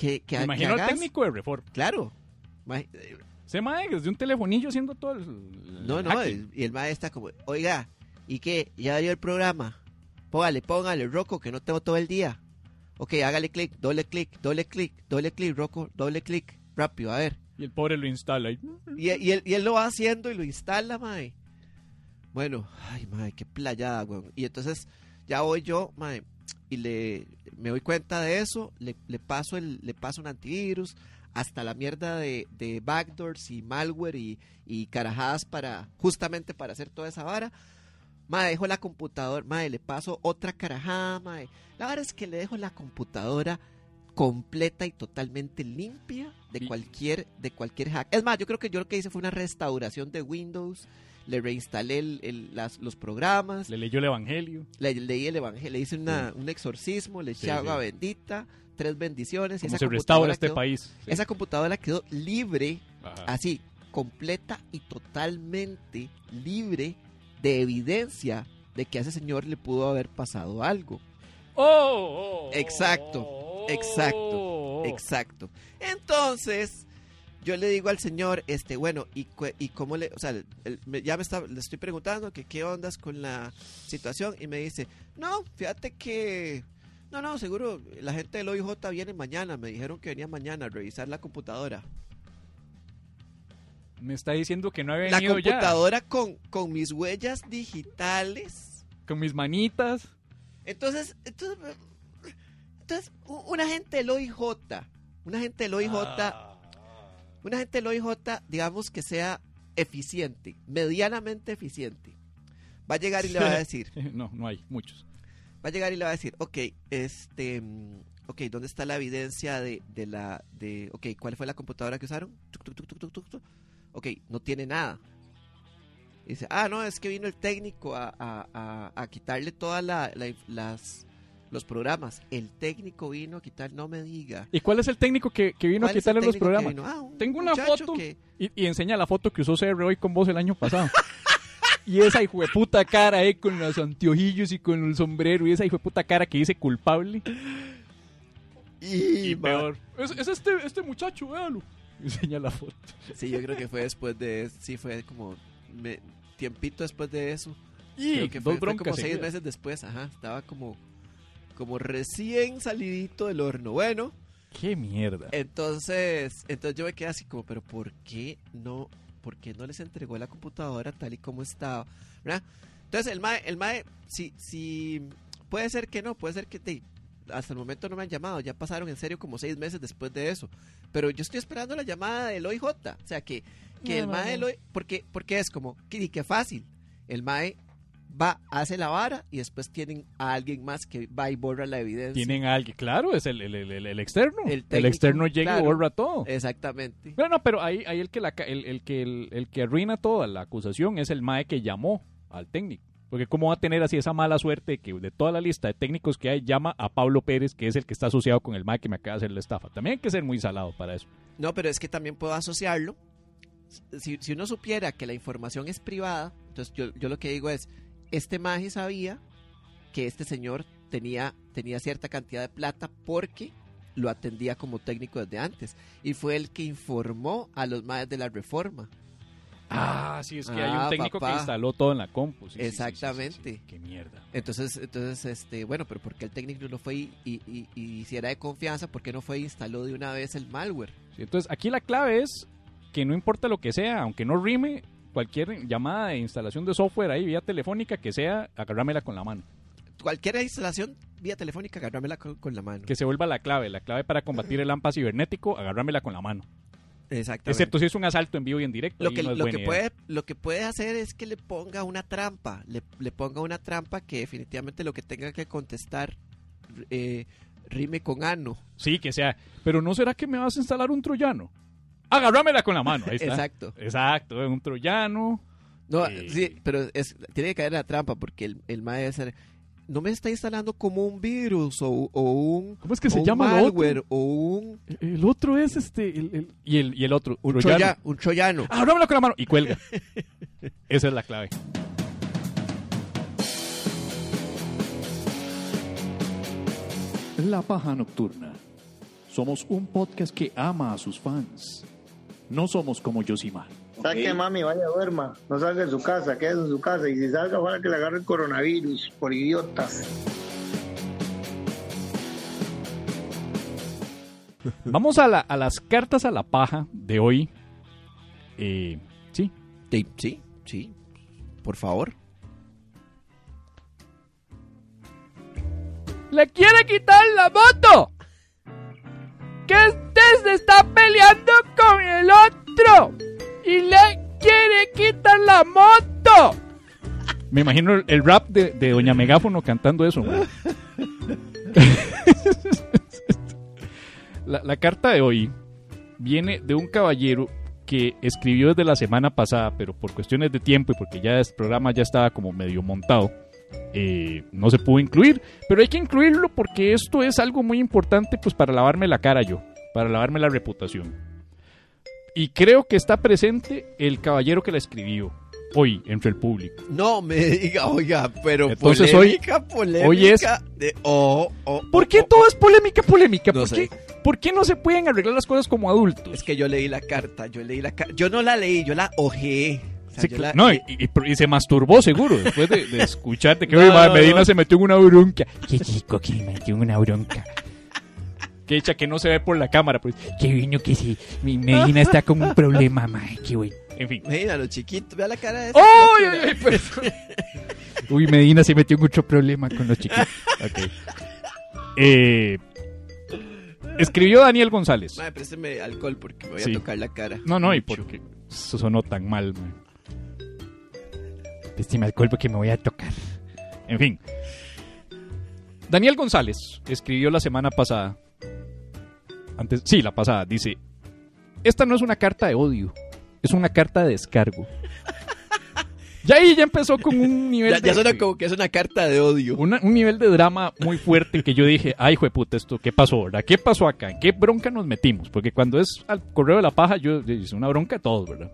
Imagino al técnico de Reforma. Claro. Ese mae desde un telefonillo haciendo todo el hacking. Y el mae está como, oiga, ¿y qué? Ya dio el programa. Póngale, Rocco, que no tengo todo el día. Ok, hágale clic, doble clic, Rocco, doble clic, rápido, a ver. Y el pobre lo instala. Y él lo va haciendo y lo instala, mae. Bueno, ay, mae, qué playada, weón. Y entonces ya voy yo, mae, y me doy cuenta de eso, le paso un antivirus, hasta la mierda de backdoors y malware y carajadas justamente para hacer toda esa vara. Madre, dejo la computadora, madre, le paso otra carajada, madre. La verdad es que le dejo la computadora completa y totalmente limpia de cualquier hack. Es más, yo creo que yo lo que hice fue una restauración de Windows, le reinstalé los programas. Le leyó el evangelio. Leí el evangelio, le hice un exorcismo, le eché agua bendita. 3 bendiciones. Como se restaura este país. Sí. Esa computadora quedó libre, ajá, así, completa y totalmente libre de evidencia de que a ese señor le pudo haber pasado algo. ¡Oh! Exacto. Entonces, yo le digo al señor, bueno, ¿y cómo le...? O sea, le estoy preguntando que qué ondas con la situación y me dice, no, fíjate que... No, seguro la gente del OIJ viene mañana. Me dijeron que venía mañana a revisar la computadora. Me está diciendo que no había venido ya. La computadora ya. Con mis huellas digitales. Con mis manitas. Entonces un agente del OIJ, digamos que sea eficiente, medianamente eficiente, va a llegar y le va a decir... no hay muchos. Va a llegar y le va a decir, ok, ¿dónde está la evidencia ok, ¿cuál fue la computadora que usaron? Ok, no tiene nada. Y dice, no, es que vino el técnico a quitarle todas los programas. El técnico vino a quitar, no me diga. ¿Y cuál es el técnico que vino a quitarle los programas? Tengo una foto y enseña la foto que usó CR hoy con vos el año pasado. Y esa hijueputa cara ahí con los anteojillos y con el sombrero y esa hijueputa cara que dice culpable. Y peor. Es este muchacho, véalo. Enseña la foto. Sí, yo creo que fue después de eso. Sí, fue como tiempito después de eso. Y creo que fue como 6 meses después. Ajá, estaba como recién salidito del horno. Bueno. ¡Qué mierda! Entonces yo me quedé así como, pero ¿por qué no...? ¿por qué no les entregó la computadora tal y como estaba? ¿Verdad? Entonces el mae sí, puede ser que no, puede ser que hasta el momento no me han llamado, ya pasaron en serio como 6 meses después de eso, pero yo estoy esperando la llamada del OIJ, o sea que no, el mae del OIJ, porque es como, que fácil, el mae va, hace la vara y después tienen a alguien más que va y borra la evidencia. Tienen a alguien, claro, es el externo. El técnico, el externo llega, claro, y borra todo. Exactamente. Bueno, pero ahí el que arruina toda la acusación es el mae que llamó al técnico. Porque cómo va a tener así esa mala suerte que de toda la lista de técnicos que hay, llama a Pablo Pérez, que es el que está asociado con el mae que me acaba de hacer la estafa. También hay que ser muy salado para eso. No, pero es que también puedo asociarlo. Si uno supiera que la información es privada, entonces yo lo que digo es, este mae sabía que este señor tenía cierta cantidad de plata porque lo atendía como técnico desde antes. Y fue el que informó a los maes de la Reforma. Ah, sí, es que hay un técnico, papá, que instaló todo en la compu. Sí, exactamente. Sí. Qué mierda. Entonces, bueno, pero ¿por qué el técnico no fue y si era de confianza, por qué no fue e instaló de una vez el malware? Sí, entonces, aquí la clave es que no importa lo que sea, aunque no rime, cualquier llamada de instalación de software ahí vía telefónica que sea, agárramela con la mano. Cualquier instalación vía telefónica, agárramela con la mano. Que se vuelva la clave para combatir el AMPA cibernético, agárramela con la mano. Exactamente. Excepto si es un asalto en vivo y en directo. Lo que puede hacer es que le ponga una trampa, le ponga una trampa que definitivamente lo que tenga que contestar rime con ano. Sí, que sea, pero ¿no será que me vas a instalar un troyano? Agárramela con la mano, ahí está. Exacto, un troyano. No, sí, pero tiene que caer en la trampa porque el mae debe ser, no me está instalando como un virus o un, ¿cómo es que se llama malware, el otro? O un... El otro es el otro, un troyano. Un troyano. Agárramela con la mano y cuelga. Esa es la clave. La Paja Nocturna. Somos un podcast que ama a sus fans. No somos como Yosimar. Okay. Saque mami, vaya, duerma. No salga de su casa, quédese en su casa. Y si salga, ojalá que le agarre el coronavirus, por idiotas. Vamos a las cartas a la paja de hoy. Sí. Por favor. ¡Le quiere quitar la moto! Que usted se está peleando con el otro y le quiere quitar la moto. Me imagino el rap de Doña Megáfono cantando eso. La carta de hoy viene de un caballero que escribió desde la semana pasada, pero por cuestiones de tiempo y porque ya este programa ya estaba como medio montado, no se pudo incluir, pero hay que incluirlo porque esto es algo muy importante, pues, para lavarme la cara yo, para lavarme la reputación. Y creo que está presente el caballero que la escribió hoy entre el público. No me diga, oiga, pero entonces polémica. Hoy es... ¿por qué todo es polémica? No sé. ¿Por qué no se pueden arreglar las cosas como adultos? Es que yo leí la carta, yo no la leí, yo la ojeé. O sea, sí, no, y se masturbó seguro después de escucharte que Medina se metió en una bronca. Qué chico que me metió en una bronca. Qué hecha que no se ve por la cámara. Pues. Qué vino que sí. Mi Medina está con un problema, mae. Qué bueno. En fin. Medina, lo chiquito. Vea la cara de ese. Uy, Medina se metió en otro problema con los chiquitos. Okay. Escribió Daniel González. Mae, présteme alcohol porque me voy a tocar la cara. No, y porque eso sonó tan mal, mae. Péstima el cuerpo que me voy a tocar. En fin. Daniel González escribió la semana pasada. La pasada. Dice, esta no es una carta de odio. Es una carta de descargo. Ya ahí ya empezó con un nivel ya suena como que es una carta de odio. Un nivel de drama muy fuerte que yo dije, ay, jueputa, esto, ¿qué pasó, verdad? ¿Qué pasó acá? ¿En qué bronca nos metimos? Porque cuando es al correo de la paja, yo hice una bronca a todos, ¿verdad?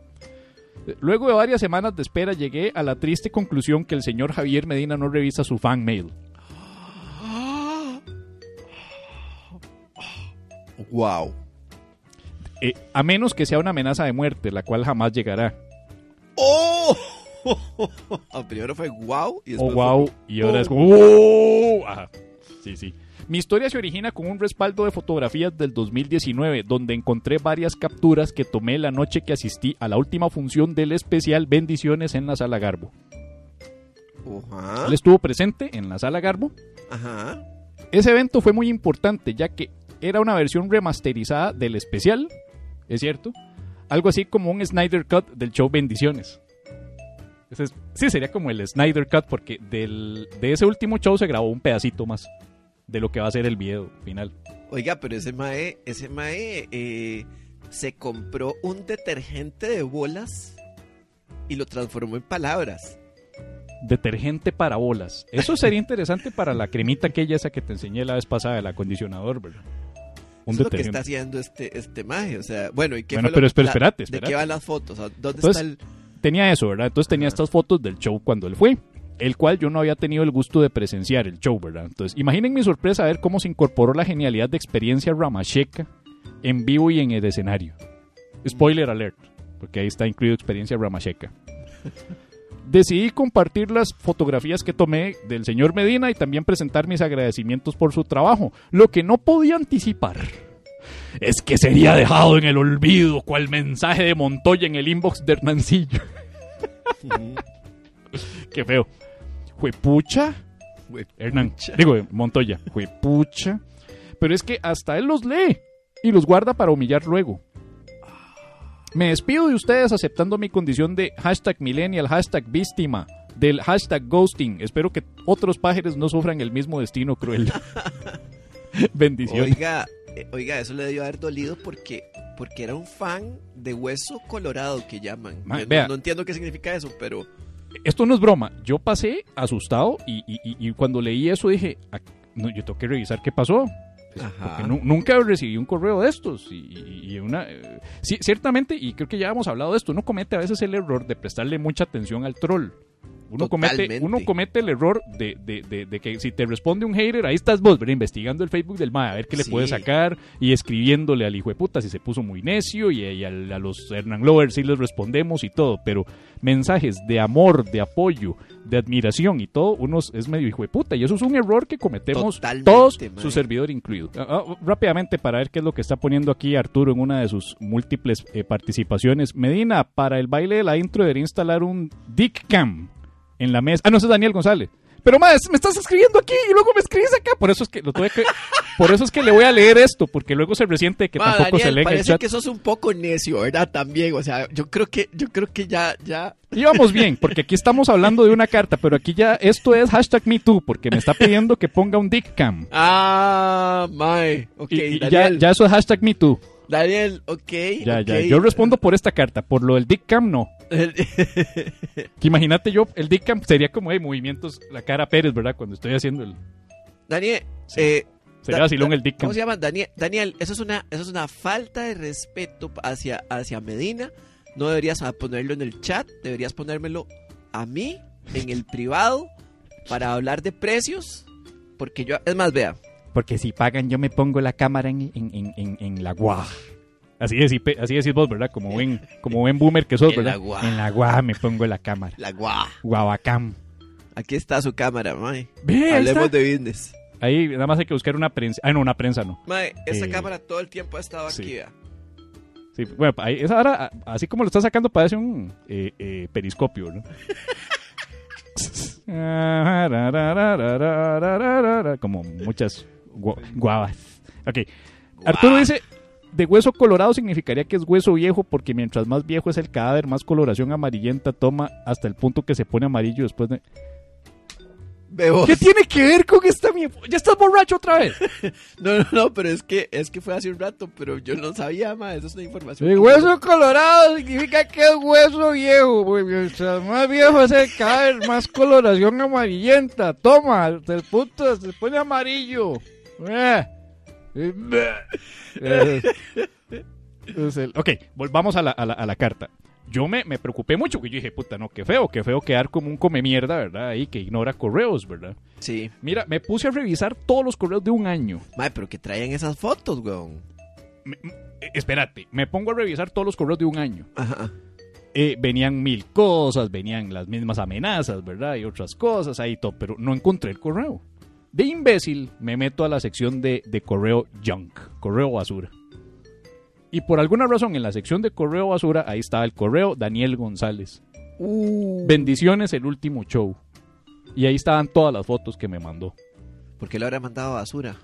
Luego de varias semanas de espera llegué a la triste conclusión que el señor Javier Medina no revisa su fan mail. Wow. A menos que sea una amenaza de muerte, la cual jamás llegará. ¡Oh! Primero fue wow y después wow, y ahora es wow. Ajá. Sí. Mi historia se origina con un respaldo de fotografías del 2019, donde encontré varias capturas que tomé la noche que asistí a la última función del especial Bendiciones en la Sala Garbo. Uh-huh. Él estuvo presente en la Sala Garbo. Ajá. Ese evento fue muy importante, ya que era una versión remasterizada del especial, ¿es cierto? Algo así como un Snyder Cut del show Bendiciones. Entonces, sí, sería como el Snyder Cut, porque de ese último show se grabó un pedacito más de lo que va a ser el video final. Oiga, pero ese mae se compró un detergente de bolas y lo transformó en palabras. Detergente para bolas. Eso sería interesante para la cremita aquella esa que te enseñé la vez pasada, el acondicionador, ¿verdad? Eso es lo que está haciendo este maje, o sea, bueno, ¿y qué bueno, pero espérate. ¿De qué van las fotos? ¿Dónde entonces, está el...? Tenía eso, ¿verdad? Entonces tenía estas fotos del show cuando él fue, el cual yo no había tenido el gusto de presenciar el show, ¿verdad? Entonces, imaginen mi sorpresa a ver cómo se incorporó la genialidad de Experiencia Ramasheca en vivo y en el escenario. Spoiler alert, porque ahí está incluido Experiencia Ramasheca. Decidí compartir las fotografías que tomé del señor Medina y también presentar mis agradecimientos por su trabajo. Lo que no podía anticipar es que sería dejado en el olvido cual mensaje de Montoya en el inbox de Hernancillo. Qué feo. Juepucha. Hernán. Digo, Montoya. Juepucha. Pero es que hasta él los lee y los guarda para humillar luego. Me despido de ustedes aceptando mi condición de #millennial, #víctima, del #ghosting. Espero que otros pájaros no sufran el mismo destino cruel. Bendiciones. Oiga, eso le debió haber dolido porque era un fan de hueso colorado que llaman. No entiendo qué significa eso, pero... Esto no es broma. Yo pasé asustado y cuando leí eso dije, no, yo tengo que revisar qué pasó. Porque nunca recibí un correo de estos y una sí, ciertamente, y creo que ya hemos hablado de esto, uno comete a veces el error de prestarle mucha atención al troll. Uno comete el error de que si te responde un hater, ahí estás vos, ¿verdad? Investigando el Facebook del mae, a ver qué le puede sacar y escribiéndole al hijo de puta si se puso muy necio y a los Hernán Lovers sí les respondemos y todo, pero mensajes de amor, de apoyo, de admiración y todo, uno es medio hijo de puta y eso es un error que cometemos todos, mae. Su servidor incluido. Rápidamente para ver qué es lo que está poniendo aquí Arturo en una de sus múltiples participaciones. Medina, para el baile de la intro debería instalar un dick cam en la mesa. Ah, no, ese es Daniel González. Pero más, me estás escribiendo aquí y luego me escribes acá. Por eso es que lo tuve que... Por eso es que le voy a leer esto, porque luego se resiente que tampoco Daniel, se lee en el chat. Parece que sos un poco necio, ¿verdad? También, o sea, yo creo que ya... Íbamos bien, porque aquí estamos hablando de una carta, pero aquí ya esto es #MeToo, porque me está pidiendo que ponga un dick cam. Ah, my. Ok, y ya eso es #MeToo. Daniel, ok. Ya. Yo respondo por esta carta, por lo del dick cam no. Que imagínate yo, el dick cam sería como de movimientos, la cara Pérez, ¿verdad? Cuando estoy haciendo el... Daniel, sí. Sería vacilón el dick cam. ¿Cómo se llama? Daniel, eso es una falta de respeto hacia Medina. No deberías ponerlo en el chat, deberías ponérmelo a mí, en el privado, para hablar de precios, porque yo... Es más, vea. Porque si pagan yo me pongo la cámara en la guaja. Así decís vos, ¿verdad? Como buen boomer que sos, ¿verdad? En la guaja me pongo la cámara. La guaja. Guabacam. Aquí está su cámara, mae. Hablemos de business. Ahí nada más hay que buscar una prensa. Ah, no, una prensa no. Mae, esa cámara todo el tiempo ha estado aquí, ¿verdad? Sí, bueno, ahí, esa ahora, así como lo está sacando parece un periscopio, ¿no? Como muchas... Guavas. Ok. Arturo dice, de hueso colorado significaría que es hueso viejo, porque mientras más viejo es el cadáver, más coloración amarillenta toma hasta el punto que se pone amarillo después de... Bebos. ¿Qué tiene que ver con esta mierda? ¿Ya estás borracho otra vez? No, pero es que fue hace un rato, pero yo no sabía, ma, eso es una información. El hueso colorado significa que es hueso viejo, porque mientras más viejo es el cadáver, más coloración amarillenta. Toma, desde el punto se pone amarillo. Ok, volvamos a la carta. Yo me preocupé mucho, que yo dije, puta, no, qué feo quedar como un come mierda, ¿verdad? Ahí que ignora correos, ¿verdad? Sí. Mira, me puse a revisar todos los correos de un año. Mae, pero que traían esas fotos, weón. Espérate, me pongo a revisar todos los correos de un año. Ajá. Venían 1000 cosas, venían las mismas amenazas, ¿verdad? Y otras cosas ahí todo, pero no encontré el correo. de imbécil, me meto a la sección de correo junk, correo basura. Y por alguna razón, en la sección de correo basura, ahí estaba el correo Daniel González. Bendiciones, el último show. Y ahí estaban todas las fotos que me mandó. ¿Por qué le habrá mandado basura?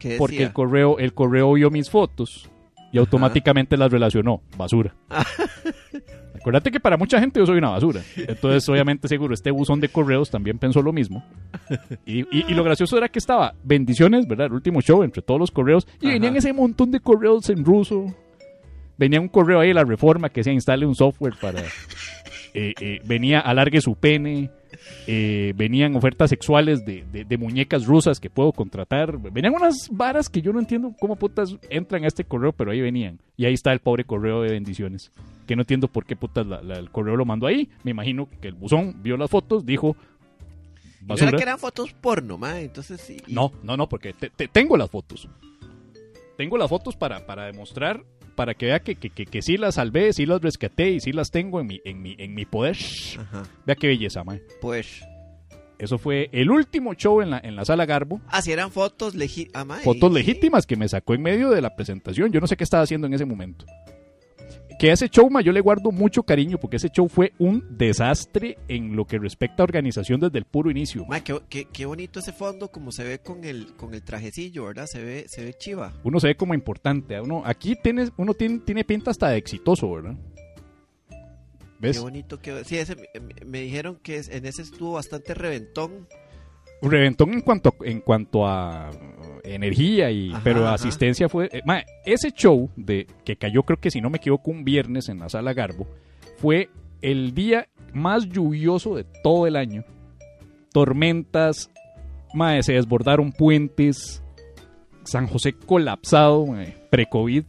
¿Qué decía? Porque el correo vio mis fotos y automáticamente las relacionó. Basura. Acuérdate que para mucha gente yo soy una basura. Entonces, obviamente, seguro, este buzón de correos también pensó lo mismo. Y lo gracioso era que estaba Bendiciones, ¿verdad? El último show entre todos los correos. Y venían ese montón de correos en ruso. Venía un correo ahí de La Reforma que se instale un software para... venía alargue su pene. Venían ofertas sexuales de muñecas rusas que puedo contratar. Venían unas varas que yo no entiendo cómo putas entran a este correo, pero ahí venían. Y ahí está el pobre correo de Bendiciones, que no entiendo por qué putas el correo lo mandó ahí. Me imagino que el buzón vio las fotos, dijo basura. ¿Y no eran fotos porno, ma? Entonces sí. No, porque tengo las fotos. Tengo las fotos para demostrar, para que vea que sí las salvé, sí las rescaté y sí las tengo en mi poder. Ajá. Vea qué belleza, mae. Pues. Eso fue el último show en la Sala Garbo. Ah, sí, eran fotos legítimas. Fotos legítimas que me sacó en medio de la presentación. Yo no sé qué estaba haciendo en ese momento. Que ese show, mae, yo le guardo mucho cariño porque ese show fue un desastre en lo que respecta a organización desde el puro inicio. Mae, qué bonito ese fondo, como se ve con el trajecillo, ¿verdad? Se ve chiva. Uno se ve como importante, ¿eh? Uno tiene pinta hasta de exitoso, ¿verdad? ¿Ves? Qué bonito que... Sí, ese, me dijeron que en ese estuvo bastante reventón. Un reventón en cuanto a energía y asistencia fue... mae, ese show que cayó, creo que si no me equivoco, un viernes en la Sala Garbo, fue el día más lluvioso de todo el año. Tormentas, mae, se desbordaron puentes, San José colapsado, pre-COVID.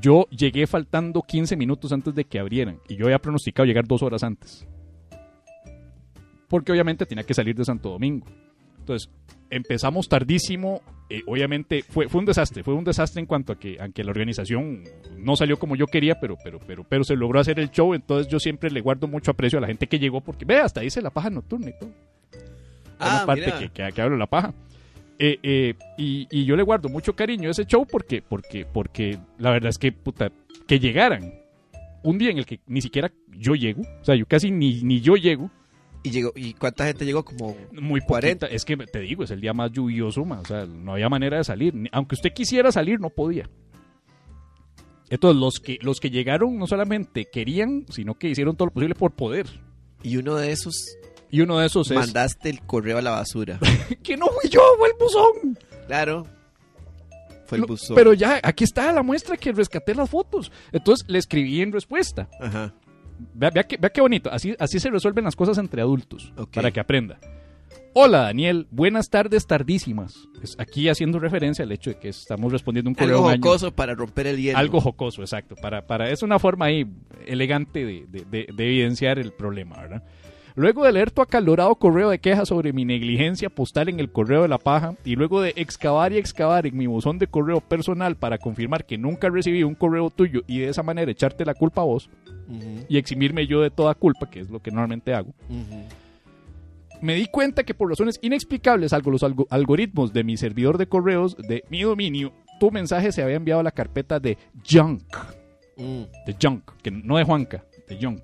Yo llegué faltando 15 minutos antes de que abrieran y yo había pronosticado llegar 2 horas antes. Porque obviamente tenía que salir de Santo Domingo. Entonces, empezamos tardísimo. Obviamente fue un desastre. Fue un desastre en cuanto a que la organización no salió como yo quería, pero se logró hacer el show. Entonces yo siempre le guardo mucho aprecio a la gente que llegó, porque ve, hasta dice La Paja Nocturna y todo. Una parte que hablo La Paja. Y yo le guardo mucho cariño a ese show porque la verdad es que, puta, que llegaran un día en el que ni siquiera yo llego. O sea, yo casi ni yo llego. ¿Y cuánta gente llegó? Como muy 40. Es que te digo, es el día más lluvioso, man. O sea, no había manera de salir. Aunque usted quisiera salir, no podía. Entonces, los que llegaron no solamente querían, sino que hicieron todo lo posible por poder. Y uno de esos es... Mandaste el correo a la basura. Que no fui yo, fue el buzón. Claro. Fue el buzón. Pero ya, aquí está la muestra que rescaté las fotos. Entonces, le escribí en respuesta. Ajá. Vea qué bonito, así se resuelven las cosas entre adultos, okay. Para que aprenda. Hola, Daniel, buenas tardes tardísimas. Pues aquí haciendo referencia al hecho de que estamos respondiendo un correo. Algo jocoso para romper el hielo. Algo jocoso, exacto, para es una forma ahí elegante de evidenciar el problema, ¿verdad? Luego de leer tu acalorado correo de quejas sobre mi negligencia postal en el correo de La Paja, y luego de excavar y excavar en mi buzón de correo personal para confirmar que nunca recibí un correo tuyo y de esa manera echarte la culpa a vos, y eximirme yo de toda culpa, que es lo que normalmente hago, me di cuenta que por razones inexplicables, salvo los algoritmos de mi servidor de correos de mi dominio, tu mensaje se había enviado a la carpeta de junk. De junk, que no de Juanca, de junk.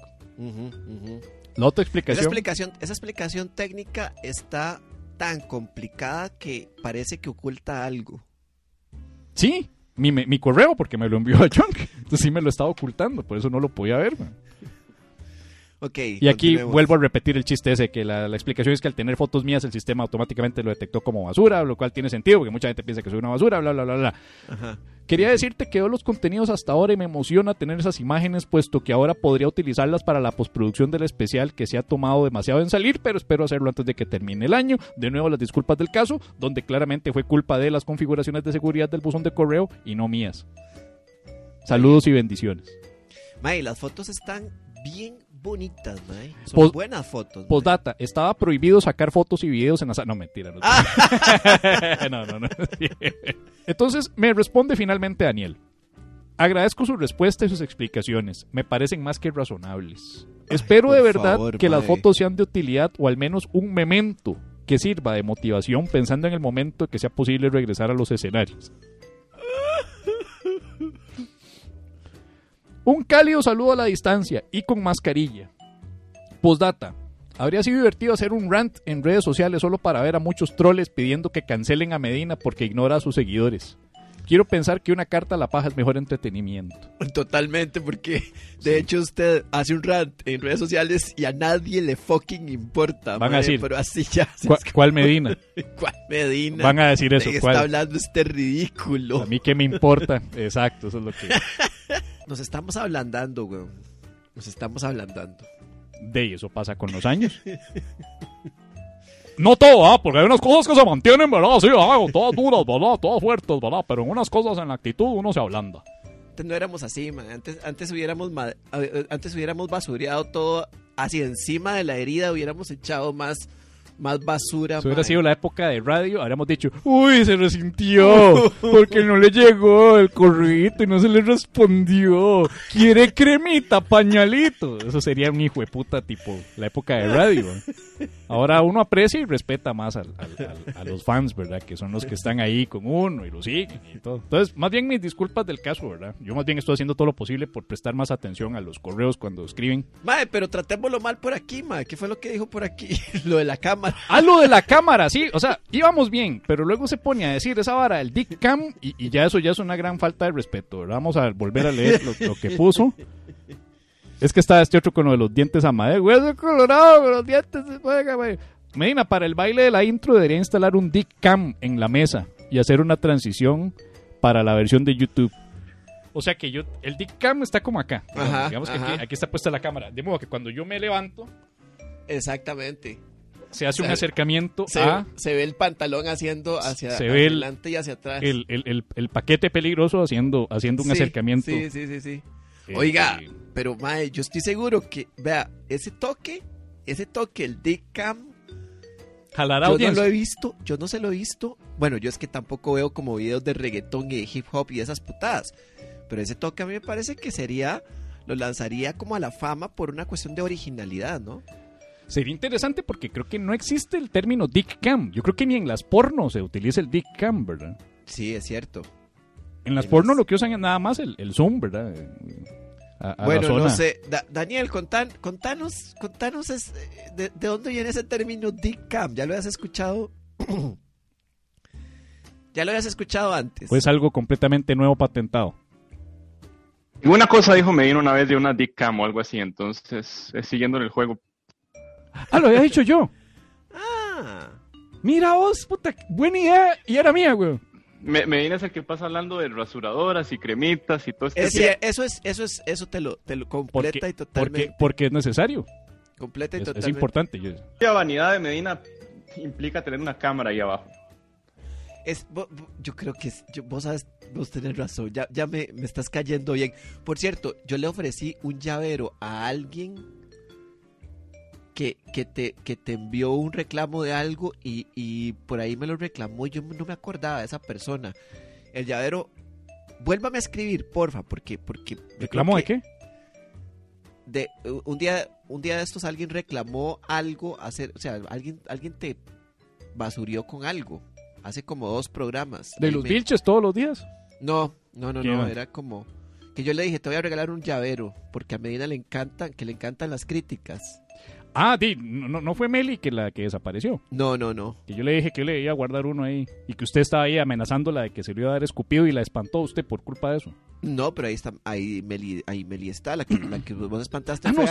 La otra explicación. Esa explicación técnica está tan complicada que parece que oculta algo. Sí, mi correo, porque me lo envió a junk. Entonces sí me lo estaba ocultando, por eso no lo podía ver, man. Ok. Y aquí vuelvo a repetir el chiste ese, que la explicación es que al tener fotos mías el sistema automáticamente lo detectó como basura, lo cual tiene sentido, porque mucha gente piensa que soy una basura, bla, bla, bla, bla. Ajá. Quería decirte que veo los contenidos hasta ahora y me emociona tener esas imágenes, puesto que ahora podría utilizarlas para la postproducción del especial que se ha tomado demasiado en salir, pero espero hacerlo antes de que termine el año. De nuevo, las disculpas del caso, donde claramente fue culpa de las configuraciones de seguridad del buzón de correo y no mías. Saludos y bendiciones. May, las fotos están bien bonitas, mae. Son buenas fotos. Postdata, estaba prohibido sacar fotos y videos en la sala. No, mentira. No, no. Entonces me responde finalmente Daniel. Agradezco su respuesta y sus explicaciones. Me parecen más que razonables. Espero de verdad que las fotos sean de utilidad o al menos un memento que sirva de motivación pensando en el momento que sea posible regresar a los escenarios. Un cálido saludo a la distancia y con mascarilla. Postdata. Habría sido divertido hacer un rant en redes sociales solo para ver a muchos troles pidiendo que cancelen a Medina porque ignora a sus seguidores. Quiero pensar que una carta a La Paja es mejor entretenimiento. Totalmente, porque de hecho usted hace un rant en redes sociales y a nadie le fucking importa. Van a decir, pero así ya ¿cuál Medina? ¿Cuál Medina? Van a decir eso. ¿De qué está hablando este ridículo? A mí qué me importa. Exacto, eso es lo que... Nos estamos ablandando, güey. Nos estamos ablandando. De eso pasa con los años. No todo, ¿verdad? Porque hay unas cosas que se mantienen, ¿verdad? Sí, ¿verdad? Todas duras, ¿verdad? Todas fuertes, ¿verdad? Pero en unas cosas, en la actitud, uno se ablanda. Antes no éramos así, man. Antes hubiéramos basureado todo así encima de la herida, hubiéramos echado más basura. Si hubiera sido la época de radio, habríamos dicho, uy, se resintió, porque no le llegó el correo y no se le respondió. ¿Quiere cremita, pañalito? Eso sería un hijo de puta tipo la época de radio. Ahora uno aprecia y respeta más a los fans, ¿verdad? Que son los que están ahí con uno y lo siguen y todo. Entonces, más bien mis disculpas del caso, ¿verdad? Yo más bien estoy haciendo todo lo posible por prestar más atención a los correos cuando escriben. Mae, pero tratémoslo mal por aquí, mae. ¿Qué fue lo que dijo por aquí? Lo de la cámara. Ah, lo de la cámara, sí. O sea, íbamos bien, pero luego se pone a decir esa vara, el dick cam, y ya eso ya es una gran falta de respeto, ¿verdad? Vamos a volver a leer lo que puso. Es que está este otro con lo de los dientes a madera. Hueso colorado con los dientes. Medina, para el baile de la intro debería instalar un dick cam en la mesa y hacer una transición para la versión de YouTube. O sea que el dick cam está como acá. Ajá, digamos que aquí está puesta la cámara. De modo que cuando yo me levanto... Exactamente. Se hace un acercamiento a... Se ve el pantalón haciendo hacia adelante y hacia atrás. El paquete peligroso haciendo un acercamiento. Sí. Oiga, pero mae, yo estoy seguro que, vea, ese toque, el dick cam, jalará yo audiencia. No lo he visto, yo no se lo he visto. Bueno, yo es que tampoco veo como videos de reggaetón y de hip hop y esas putadas, pero ese toque a mí me parece que lo lanzaría como a la fama por una cuestión de originalidad, ¿no? Sería interesante porque creo que no existe el término dick cam, yo creo que ni en las pornos se utiliza el dick cam, ¿verdad? Sí, es cierto. En las pornos lo que usan es nada más el zoom, ¿verdad? A bueno, no sé. Daniel, contanos de dónde viene ese término dick cam. ¿Ya lo habías escuchado? ¿Ya lo habías escuchado antes? Pues algo completamente nuevo patentado. Una cosa dijo Medina una vez de una dick cam o algo así, entonces siguiendo en el juego. Ah, lo había dicho yo. Ah. Mira vos, puta, buena idea y era mía, güey. Medina es el que pasa hablando de rasuradoras y cremitas y todo esto. Eso te lo completa y totalmente. Porque es necesario. Completa y totalmente. Es importante. La vanidad de Medina implica tener una cámara ahí abajo. Yo creo que vos tenés razón. Ya me estás cayendo bien. Por cierto, yo le ofrecí un llavero a alguien que te envió un reclamo de algo y por ahí me lo reclamó y yo no me acordaba de esa persona. El llavero, vuélvame a escribir, porfa, porque ¿reclamó de qué? De un día de estos alguien reclamó algo, alguien te basurió con algo, hace como 2 programas. ¿De los Vilches todos los días? No, era como que yo le dije, te voy a regalar un llavero, porque a Medina le encantan las críticas. Ah, no fue Meli que la que desapareció. No. Que yo le dije que yo le iba a guardar uno ahí y que usted estaba ahí amenazándola de que se le iba a dar escupido y la espantó a usted por culpa de eso. No, pero ahí está, ahí Meli está, la que vos espantaste. Ah, no,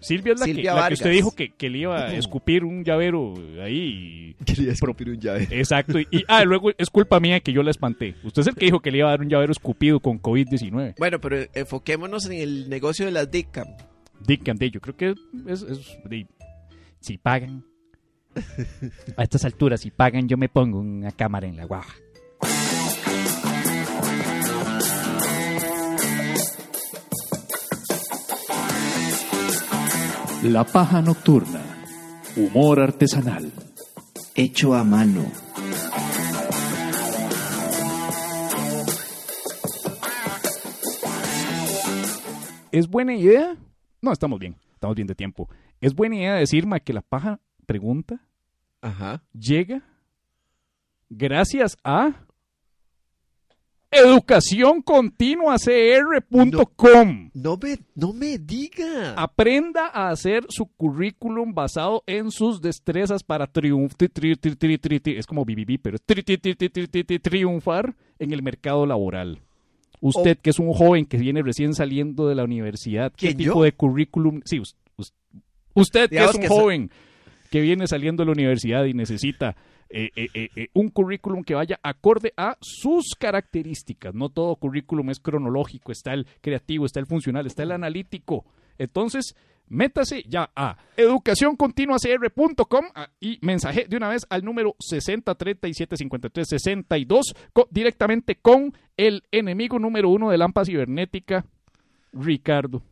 Silvia es la que usted dijo que le iba a escupir un llavero ahí. Quería escupir un llavero. Exacto, y luego es culpa mía que yo la espanté. Usted es el que dijo que le iba a dar un llavero escupido con COVID-19. Bueno, pero enfoquémonos en el negocio de las dick cam. Dick cam, yo creo que es si pagan a estas alturas, si pagan yo me pongo una cámara en la guava. La Paja Nocturna, humor artesanal hecho a mano. ¿Es buena idea? No, estamos bien de tiempo. ¿Es buena idea decir, ma, que La Paja pregunta Ajá. Llega gracias a EducacionContinuaCR.com. No me diga. Aprenda a hacer su currículum basado en sus destrezas para triunfar en el mercado laboral. Usted, que es un joven que viene recién saliendo de la universidad, ¿qué tipo de currículum? Sí, usted que es un joven que viene saliendo de la universidad y necesita un currículum que vaya acorde a sus características. No todo currículum es cronológico, está el creativo, está el funcional, está el analítico. Entonces, métase ya a educacioncontinuacr.com y mensaje de una vez al número 60375362 directamente con el enemigo número uno de Lampa Cibernética, Ricardo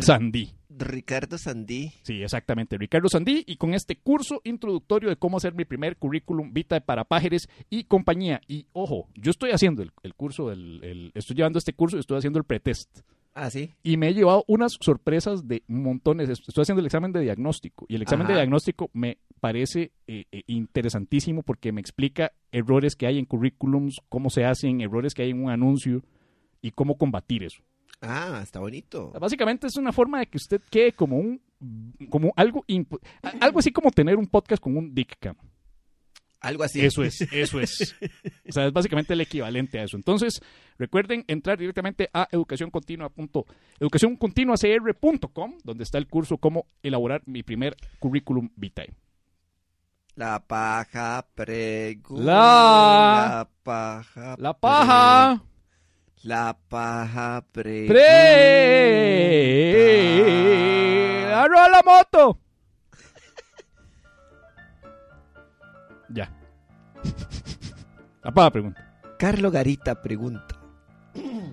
Sandí. Ricardo Sandí. Sí, exactamente, Ricardo Sandí, y con este curso introductorio de cómo hacer mi primer currículum vitae para Pájares y compañía. Y ojo, yo estoy haciendo el curso, estoy llevando este curso y estoy haciendo el pretest. Ah, sí. Y me he llevado unas sorpresas de montones. Estoy haciendo el examen de diagnóstico y el examen de diagnóstico me parece interesantísimo porque me explica errores que hay en currículums, cómo se hacen, errores que hay en un anuncio y cómo combatir eso. Ah, está bonito. Básicamente es una forma de que usted quede como algo así como tener un podcast con un dick cam. Algo así. Eso es. O sea, es básicamente el equivalente a eso. Entonces, recuerden entrar directamente a educacioncontinuacr.com, donde está el curso Cómo elaborar mi primer currículum vitae. La paja pregú. La paja ¡arroba la moto! Ya. La paja pregunta. Carlos Garita pregunta.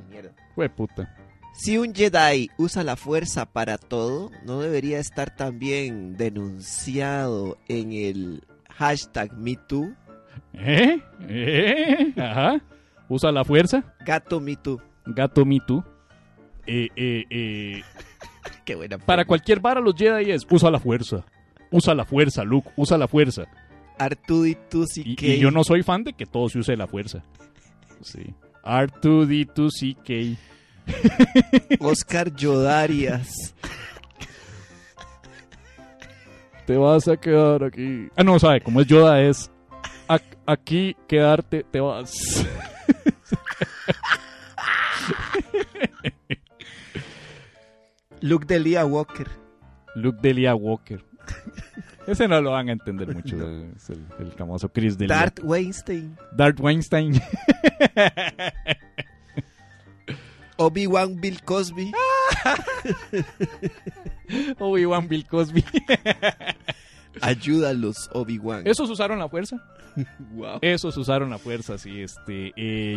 Mierda. Jue puta. Si un Jedi usa la fuerza para todo, ¿no debería estar también denunciado en el hashtag MeToo? Ajá. ¿Usa la fuerza? Gato Me Too. Gato Me Too. Qué buena. Para cualquier vara los Jedi es, usa la fuerza. Usa la fuerza, Luke. Usa la fuerza. R2D2CK. Y yo no soy fan de que todo se use la fuerza. Sí. R2D2CK. Oscar Yodarias. Te vas a quedar aquí. Ah, no, sabe, como es Yoda es... Aquí quedarte te vas. Luke Delia Walker. Ese no lo van a entender mucho. No. Es el famoso Chris Delia. Dart Weinstein. Obi-Wan Bill Cosby. Obi-Wan Bill Cosby. Ayúdalos, Obi-Wan. ¿Esos usaron la fuerza? Wow. Esos usaron la fuerza, sí.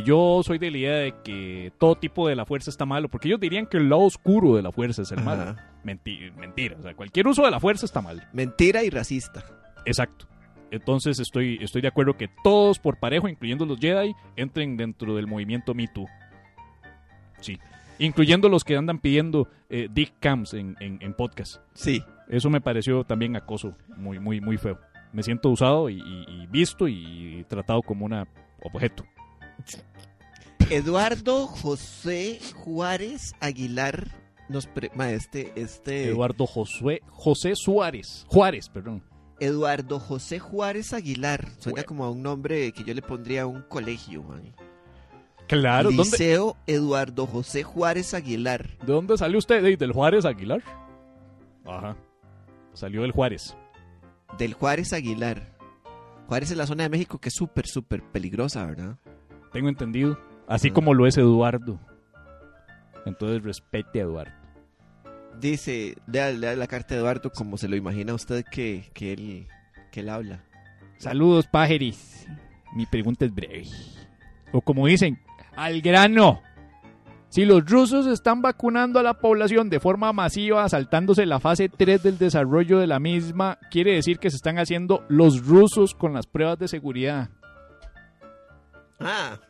Yo soy de la idea de que todo tipo de la fuerza está malo, porque ellos dirían que el lado oscuro de la fuerza es el malo. Mentira. O sea, cualquier uso de la fuerza está mal. Mentira y racista. Exacto. Entonces estoy de acuerdo que todos por parejo, incluyendo los Jedi, entren dentro del movimiento Me Too. Sí. Incluyendo los que andan pidiendo dick cams en podcast. Sí. Eso me pareció también acoso, muy, muy, muy feo. Me siento usado y visto y tratado como un objeto. Eduardo José Juárez Aguilar nos Eduardo José Juárez. Eduardo José Juárez Aguilar. Suena como a un nombre que yo le pondría a un colegio, man. Claro. Liceo ¿dónde? Eduardo José Juárez Aguilar. ¿De dónde salió usted? ¿Del Juárez Aguilar? Ajá. Salió del Juárez. Del Juárez Aguilar. Juárez es la zona de México que es súper, súper peligrosa, ¿verdad? Tengo entendido. Así como lo es Eduardo. Entonces respete a Eduardo. Dice, lea la carta de Eduardo como se lo imagina usted que él habla. Saludos, pájaris. Mi pregunta es breve. O como dicen, al grano. Si los rusos están vacunando a la población de forma masiva, saltándose la fase 3 del desarrollo de la misma, quiere decir que se están haciendo los rusos con las pruebas de seguridad. Ah,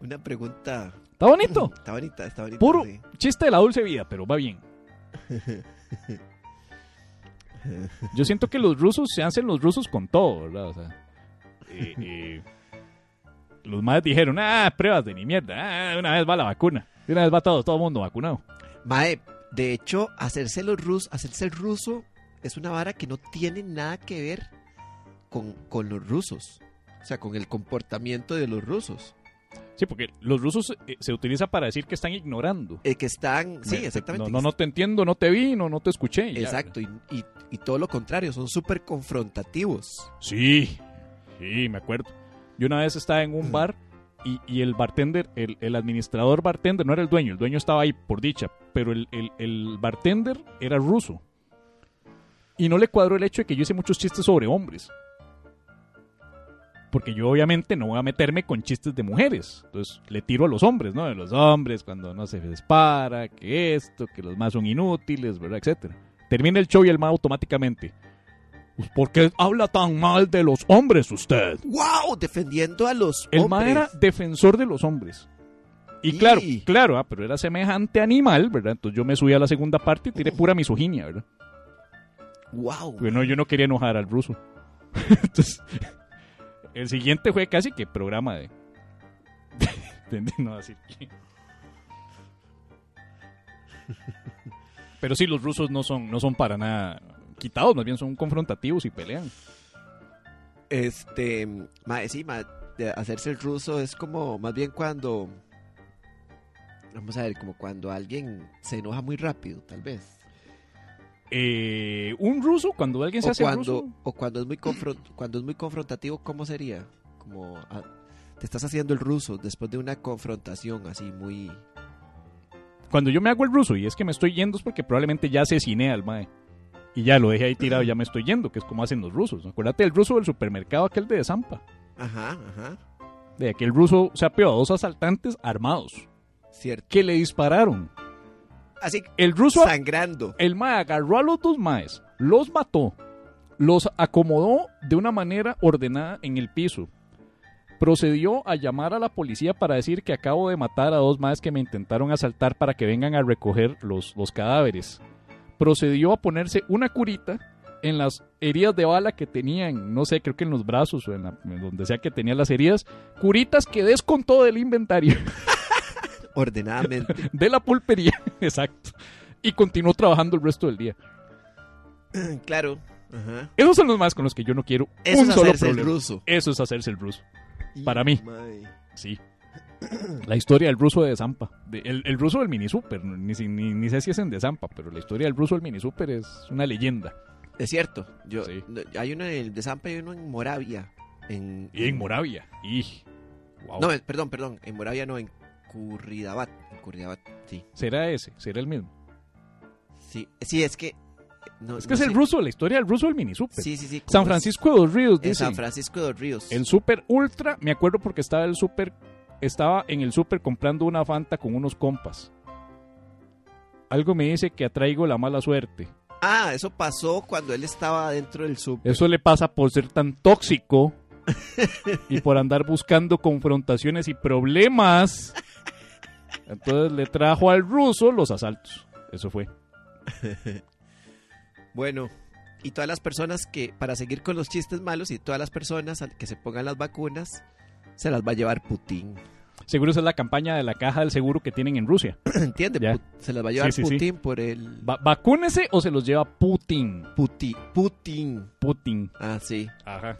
una pregunta. ¿Está bonito? Está bonita. Puro sí. Chiste de la dulce vida, pero va bien. Yo siento que los rusos se hacen los rusos con todo, ¿verdad? O sea, los madres dijeron, pruebas de ni mierda, una vez va la vacuna, una vez va todo el mundo vacunado. Mae, de hecho, hacerse ruso es una vara que no tiene nada que ver con los rusos, o sea, con el comportamiento de los rusos. Sí, porque los rusos se utiliza para decir que están ignorando. Que están, sí, exactamente. No te entiendo, no te vi, no te escuché. Exacto, y todo lo contrario, son súper confrontativos. Sí, me acuerdo. Yo una vez estaba en un bar y el bartender, el administrador bartender, no era el dueño estaba ahí por dicha, pero el bartender era ruso. Y no le cuadró el hecho de que yo hice muchos chistes sobre hombres. Porque yo obviamente no voy a meterme con chistes de mujeres. Entonces le tiro a los hombres, ¿no? De los hombres cuando no se dispara, que esto, que los más son inútiles, ¿verdad? Etcétera. Termina el show y el más automáticamente. ¿Por qué habla tan mal de los hombres usted? ¡Wow! Defendiendo a los hombres. El mae era defensor de los hombres. Y claro, pero era semejante animal, ¿verdad? Entonces yo me subí a la segunda parte y tiré pura misoginia, ¿verdad? ¡Wow! Bueno, yo no quería enojar al ruso. Entonces... El siguiente fue casi que programa de... no decir que... Pero sí, los rusos no son para nada quitados, más bien son confrontativos y pelean. Hacerse el ruso es como más bien cuando... Vamos a ver, como cuando alguien se enoja muy rápido, tal vez. Un ruso cuando alguien se hace ruso o cuando es muy confrontativo, ¿cómo sería? Como te estás haciendo el ruso después de una confrontación así muy... Cuando yo me hago el ruso y es que me estoy yendo es porque probablemente ya asesiné al mae y ya lo dejé ahí tirado y ya me estoy yendo, que es como hacen los rusos. Acuérdate del ruso del supermercado aquel de Zampa. Ajá. De aquel ruso se apeó a dos asaltantes armados. Cierto. Que le dispararon. Así, el ruso sangrando. El mae agarró a los dos maes, los mató, los acomodó de una manera ordenada en el piso. Procedió a llamar a la policía para decir que acabo de matar a dos maes que me intentaron asaltar para que vengan a recoger los cadáveres. Procedió a ponerse una curita en las heridas de bala que tenían, no sé, creo que en los brazos o en donde sea que tenía las heridas, curitas que descontó del inventario. Ordenadamente. De la pulpería, exacto. Y continuó trabajando el resto del día. Claro. Ajá. Esos son los más con los que yo no quiero. Eso un es solo hacerse problema. El ruso. Eso es hacerse el ruso. Para mí. My. Sí. La historia del ruso de Zampa. El ruso del mini super. Ni sé si es en de Zampa, pero la historia del ruso del mini super es una leyenda. Es cierto. Sí. Hay uno en el de Zampa y uno en Moravia. En Moravia. Y... Wow. No, perdón. En Moravia no, en Curridabat, sí. ¿Será ese? ¿Será el mismo? Sí, es que... No, es que no es el ruso, la historia del ruso del mini super. Sí. San Francisco de Dos Ríos, dice. San Francisco de Dos Ríos. El super ultra, me acuerdo porque estaba en el super comprando una Fanta con unos compas. Algo me dice que atraigo la mala suerte. Ah, eso pasó cuando él estaba dentro del super. Eso le pasa por ser tan tóxico y por andar buscando confrontaciones y problemas... Entonces le trajo al ruso los asaltos. Eso fue. Bueno, y todas las personas que, para seguir con los chistes malos, y todas las personas que se pongan las vacunas, se las va a llevar Putin. Seguro esa es la campaña de la caja del seguro que tienen en Rusia. ¿Entiende? Se las va a llevar Putin por el... ¿Vacúnese o se los lleva Putin? Putin. Ah, sí. Ajá.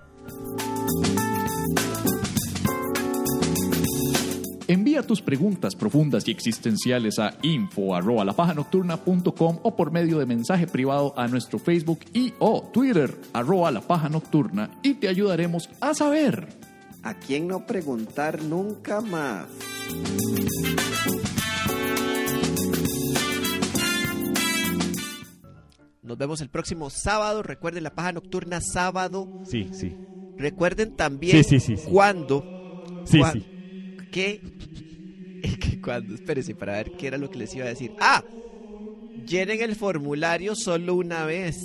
Envía tus preguntas profundas y existenciales a info@lapajanocturna.com o por medio de mensaje privado a nuestro Facebook y/o Twitter @lapajanocturna y te ayudaremos a saber a quién no preguntar nunca más. Nos vemos el próximo sábado. Recuerden, La Paja Nocturna, sábado. Sí. Recuerden también cuándo. Sí. Que cuando, espérense para ver qué era lo que les iba a decir. Llenen el formulario solo una vez.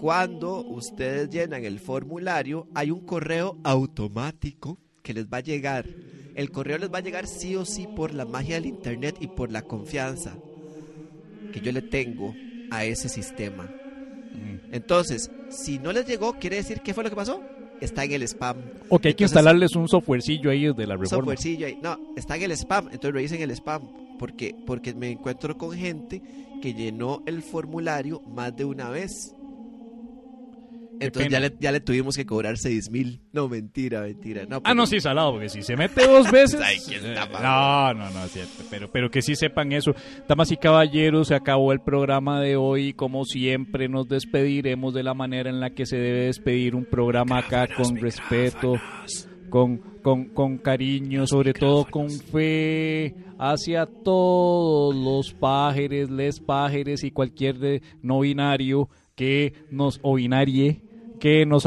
Cuando ustedes llenan el formulario, hay un correo automático que les va a llegar. El correo les va a llegar sí o sí por la magia del internet y por la confianza que yo le tengo a ese sistema. Entonces, si no les llegó, quiere decir qué fue lo que pasó. Está en el spam. Ok, hay que instalarles un softwarecillo ahí de la reforma. Softwarecillo ahí. No, está en el spam. Entonces revisen el spam. Porque me encuentro con gente que llenó el formulario más de una vez. Entonces ya le tuvimos que cobrar 6,000. No, mentira. No, no, sí, salado, porque si se mete dos veces... Ay, no, es cierto. Pero que sí sepan eso. Damas y caballeros, se acabó el programa de hoy. Como siempre, nos despediremos de la manera en la que se debe despedir un programa acá, con respeto, con cariño, sobre todo con fe, hacia todos los pájaros, les pájaros y cualquier no binario que nos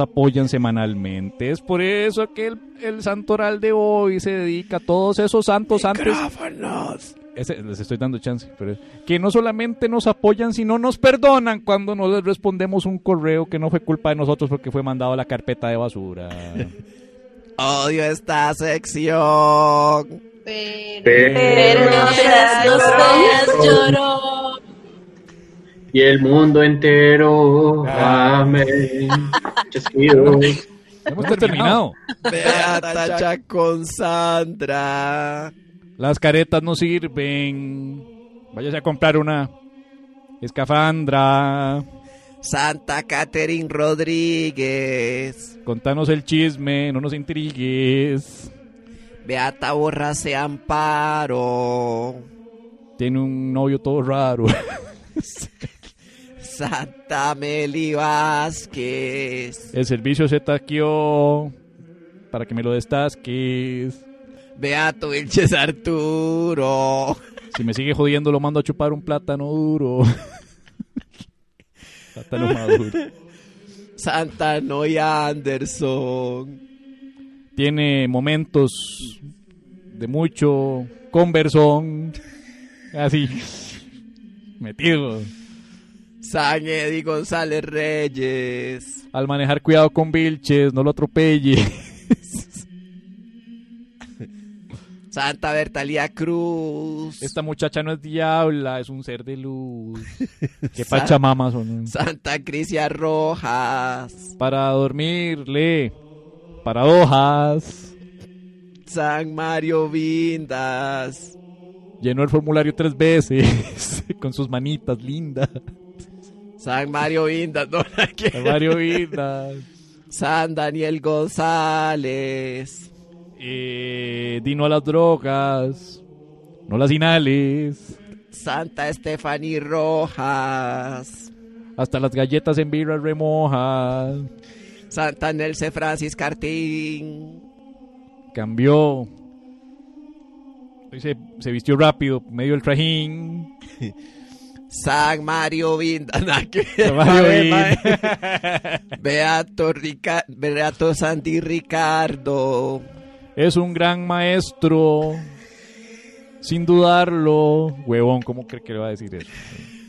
apoyan semanalmente. Es por eso que el santoral de hoy se dedica a todos esos santos antes. Les estoy dando chance, pero que no solamente nos apoyan, sino nos perdonan cuando no les respondemos un correo que no fue culpa de nosotros porque fue mandado a la carpeta de basura. Odio esta sección. Pero no seas llorón. Y el mundo entero, amén. Hemos terminado. Beata Chacha con Sandra. Las caretas no sirven. Váyase a comprar una escafandra. Santa Catherine Rodríguez. Contanos el chisme, no nos intrigues. Beata Borrase Amparo. Tiene un novio todo raro. Santa Meli Vázquez. El servicio se taqueó para que me lo destasques. Beato Vilches Arturo. Si me sigue jodiendo lo mando a chupar un plátano duro. Plátano maduro. Santa Noia Anderson. Tiene momentos de mucho conversón. Así metido. San Eddie González Reyes. Al manejar, cuidado con Vilches, no lo atropelles. Santa Bertalía Cruz. Esta muchacha no es diabla, es un ser de luz. Qué pachamamas son. Santa Crisia Rojas. Para dormirle. Paradojas. San Mario Vindas. Llenó el formulario 3 veces con sus manitas lindas. San Mario Vindas, no la quiero. San Mario Vindas. San Daniel González. Dino a las drogas. No las inhales. Santa Estefany Rojas. Hasta las galletas en birra remojas. Santa Nelce Francis Cartín. Cambió. Se vistió rápido, medio el trajín. San Mario Vinda. Beato Sandí Ricardo. Es un gran maestro. Sin dudarlo. Huevón, ¿cómo cree que le va a decir eso?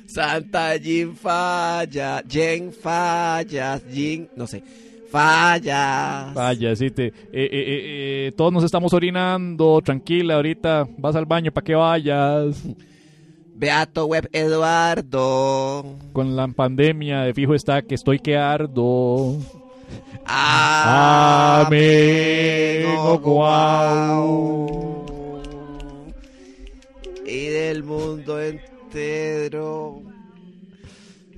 Santa Fallas, sí. Todos nos estamos orinando. Tranquila, ahorita vas al baño para que vayas. Beato Web Eduardo. Con la pandemia de fijo está que estoy que ardo. Amén. Guau. Y del mundo entero.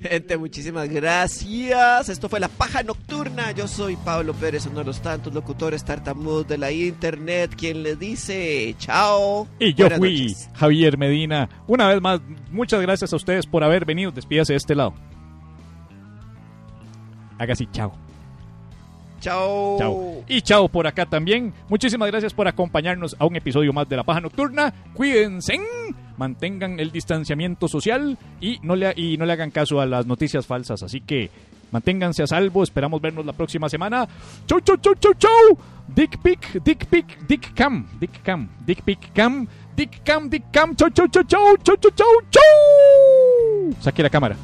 Gente, muchísimas gracias. Esto fue La Paja Nocturna. Yo soy Pablo Pérez, uno de los tantos locutores tartamudos de la internet, quien les dice chao. Y yo fui Javier Medina. Una vez más, muchas gracias a ustedes por haber venido. Despídase de este lado. Haga así, chao. Chao. Chao. Y chao por acá también. Muchísimas gracias por acompañarnos a un episodio más de La Paja Nocturna. Cuídense, mantengan el distanciamiento social y no le hagan caso a las noticias falsas. Así que manténganse a salvo. Esperamos vernos la próxima semana. Chau, chau, chau, chau, chau. Dick Cam. Chau, chau, chau, chau, chau, chau, chau. Saque la cámara.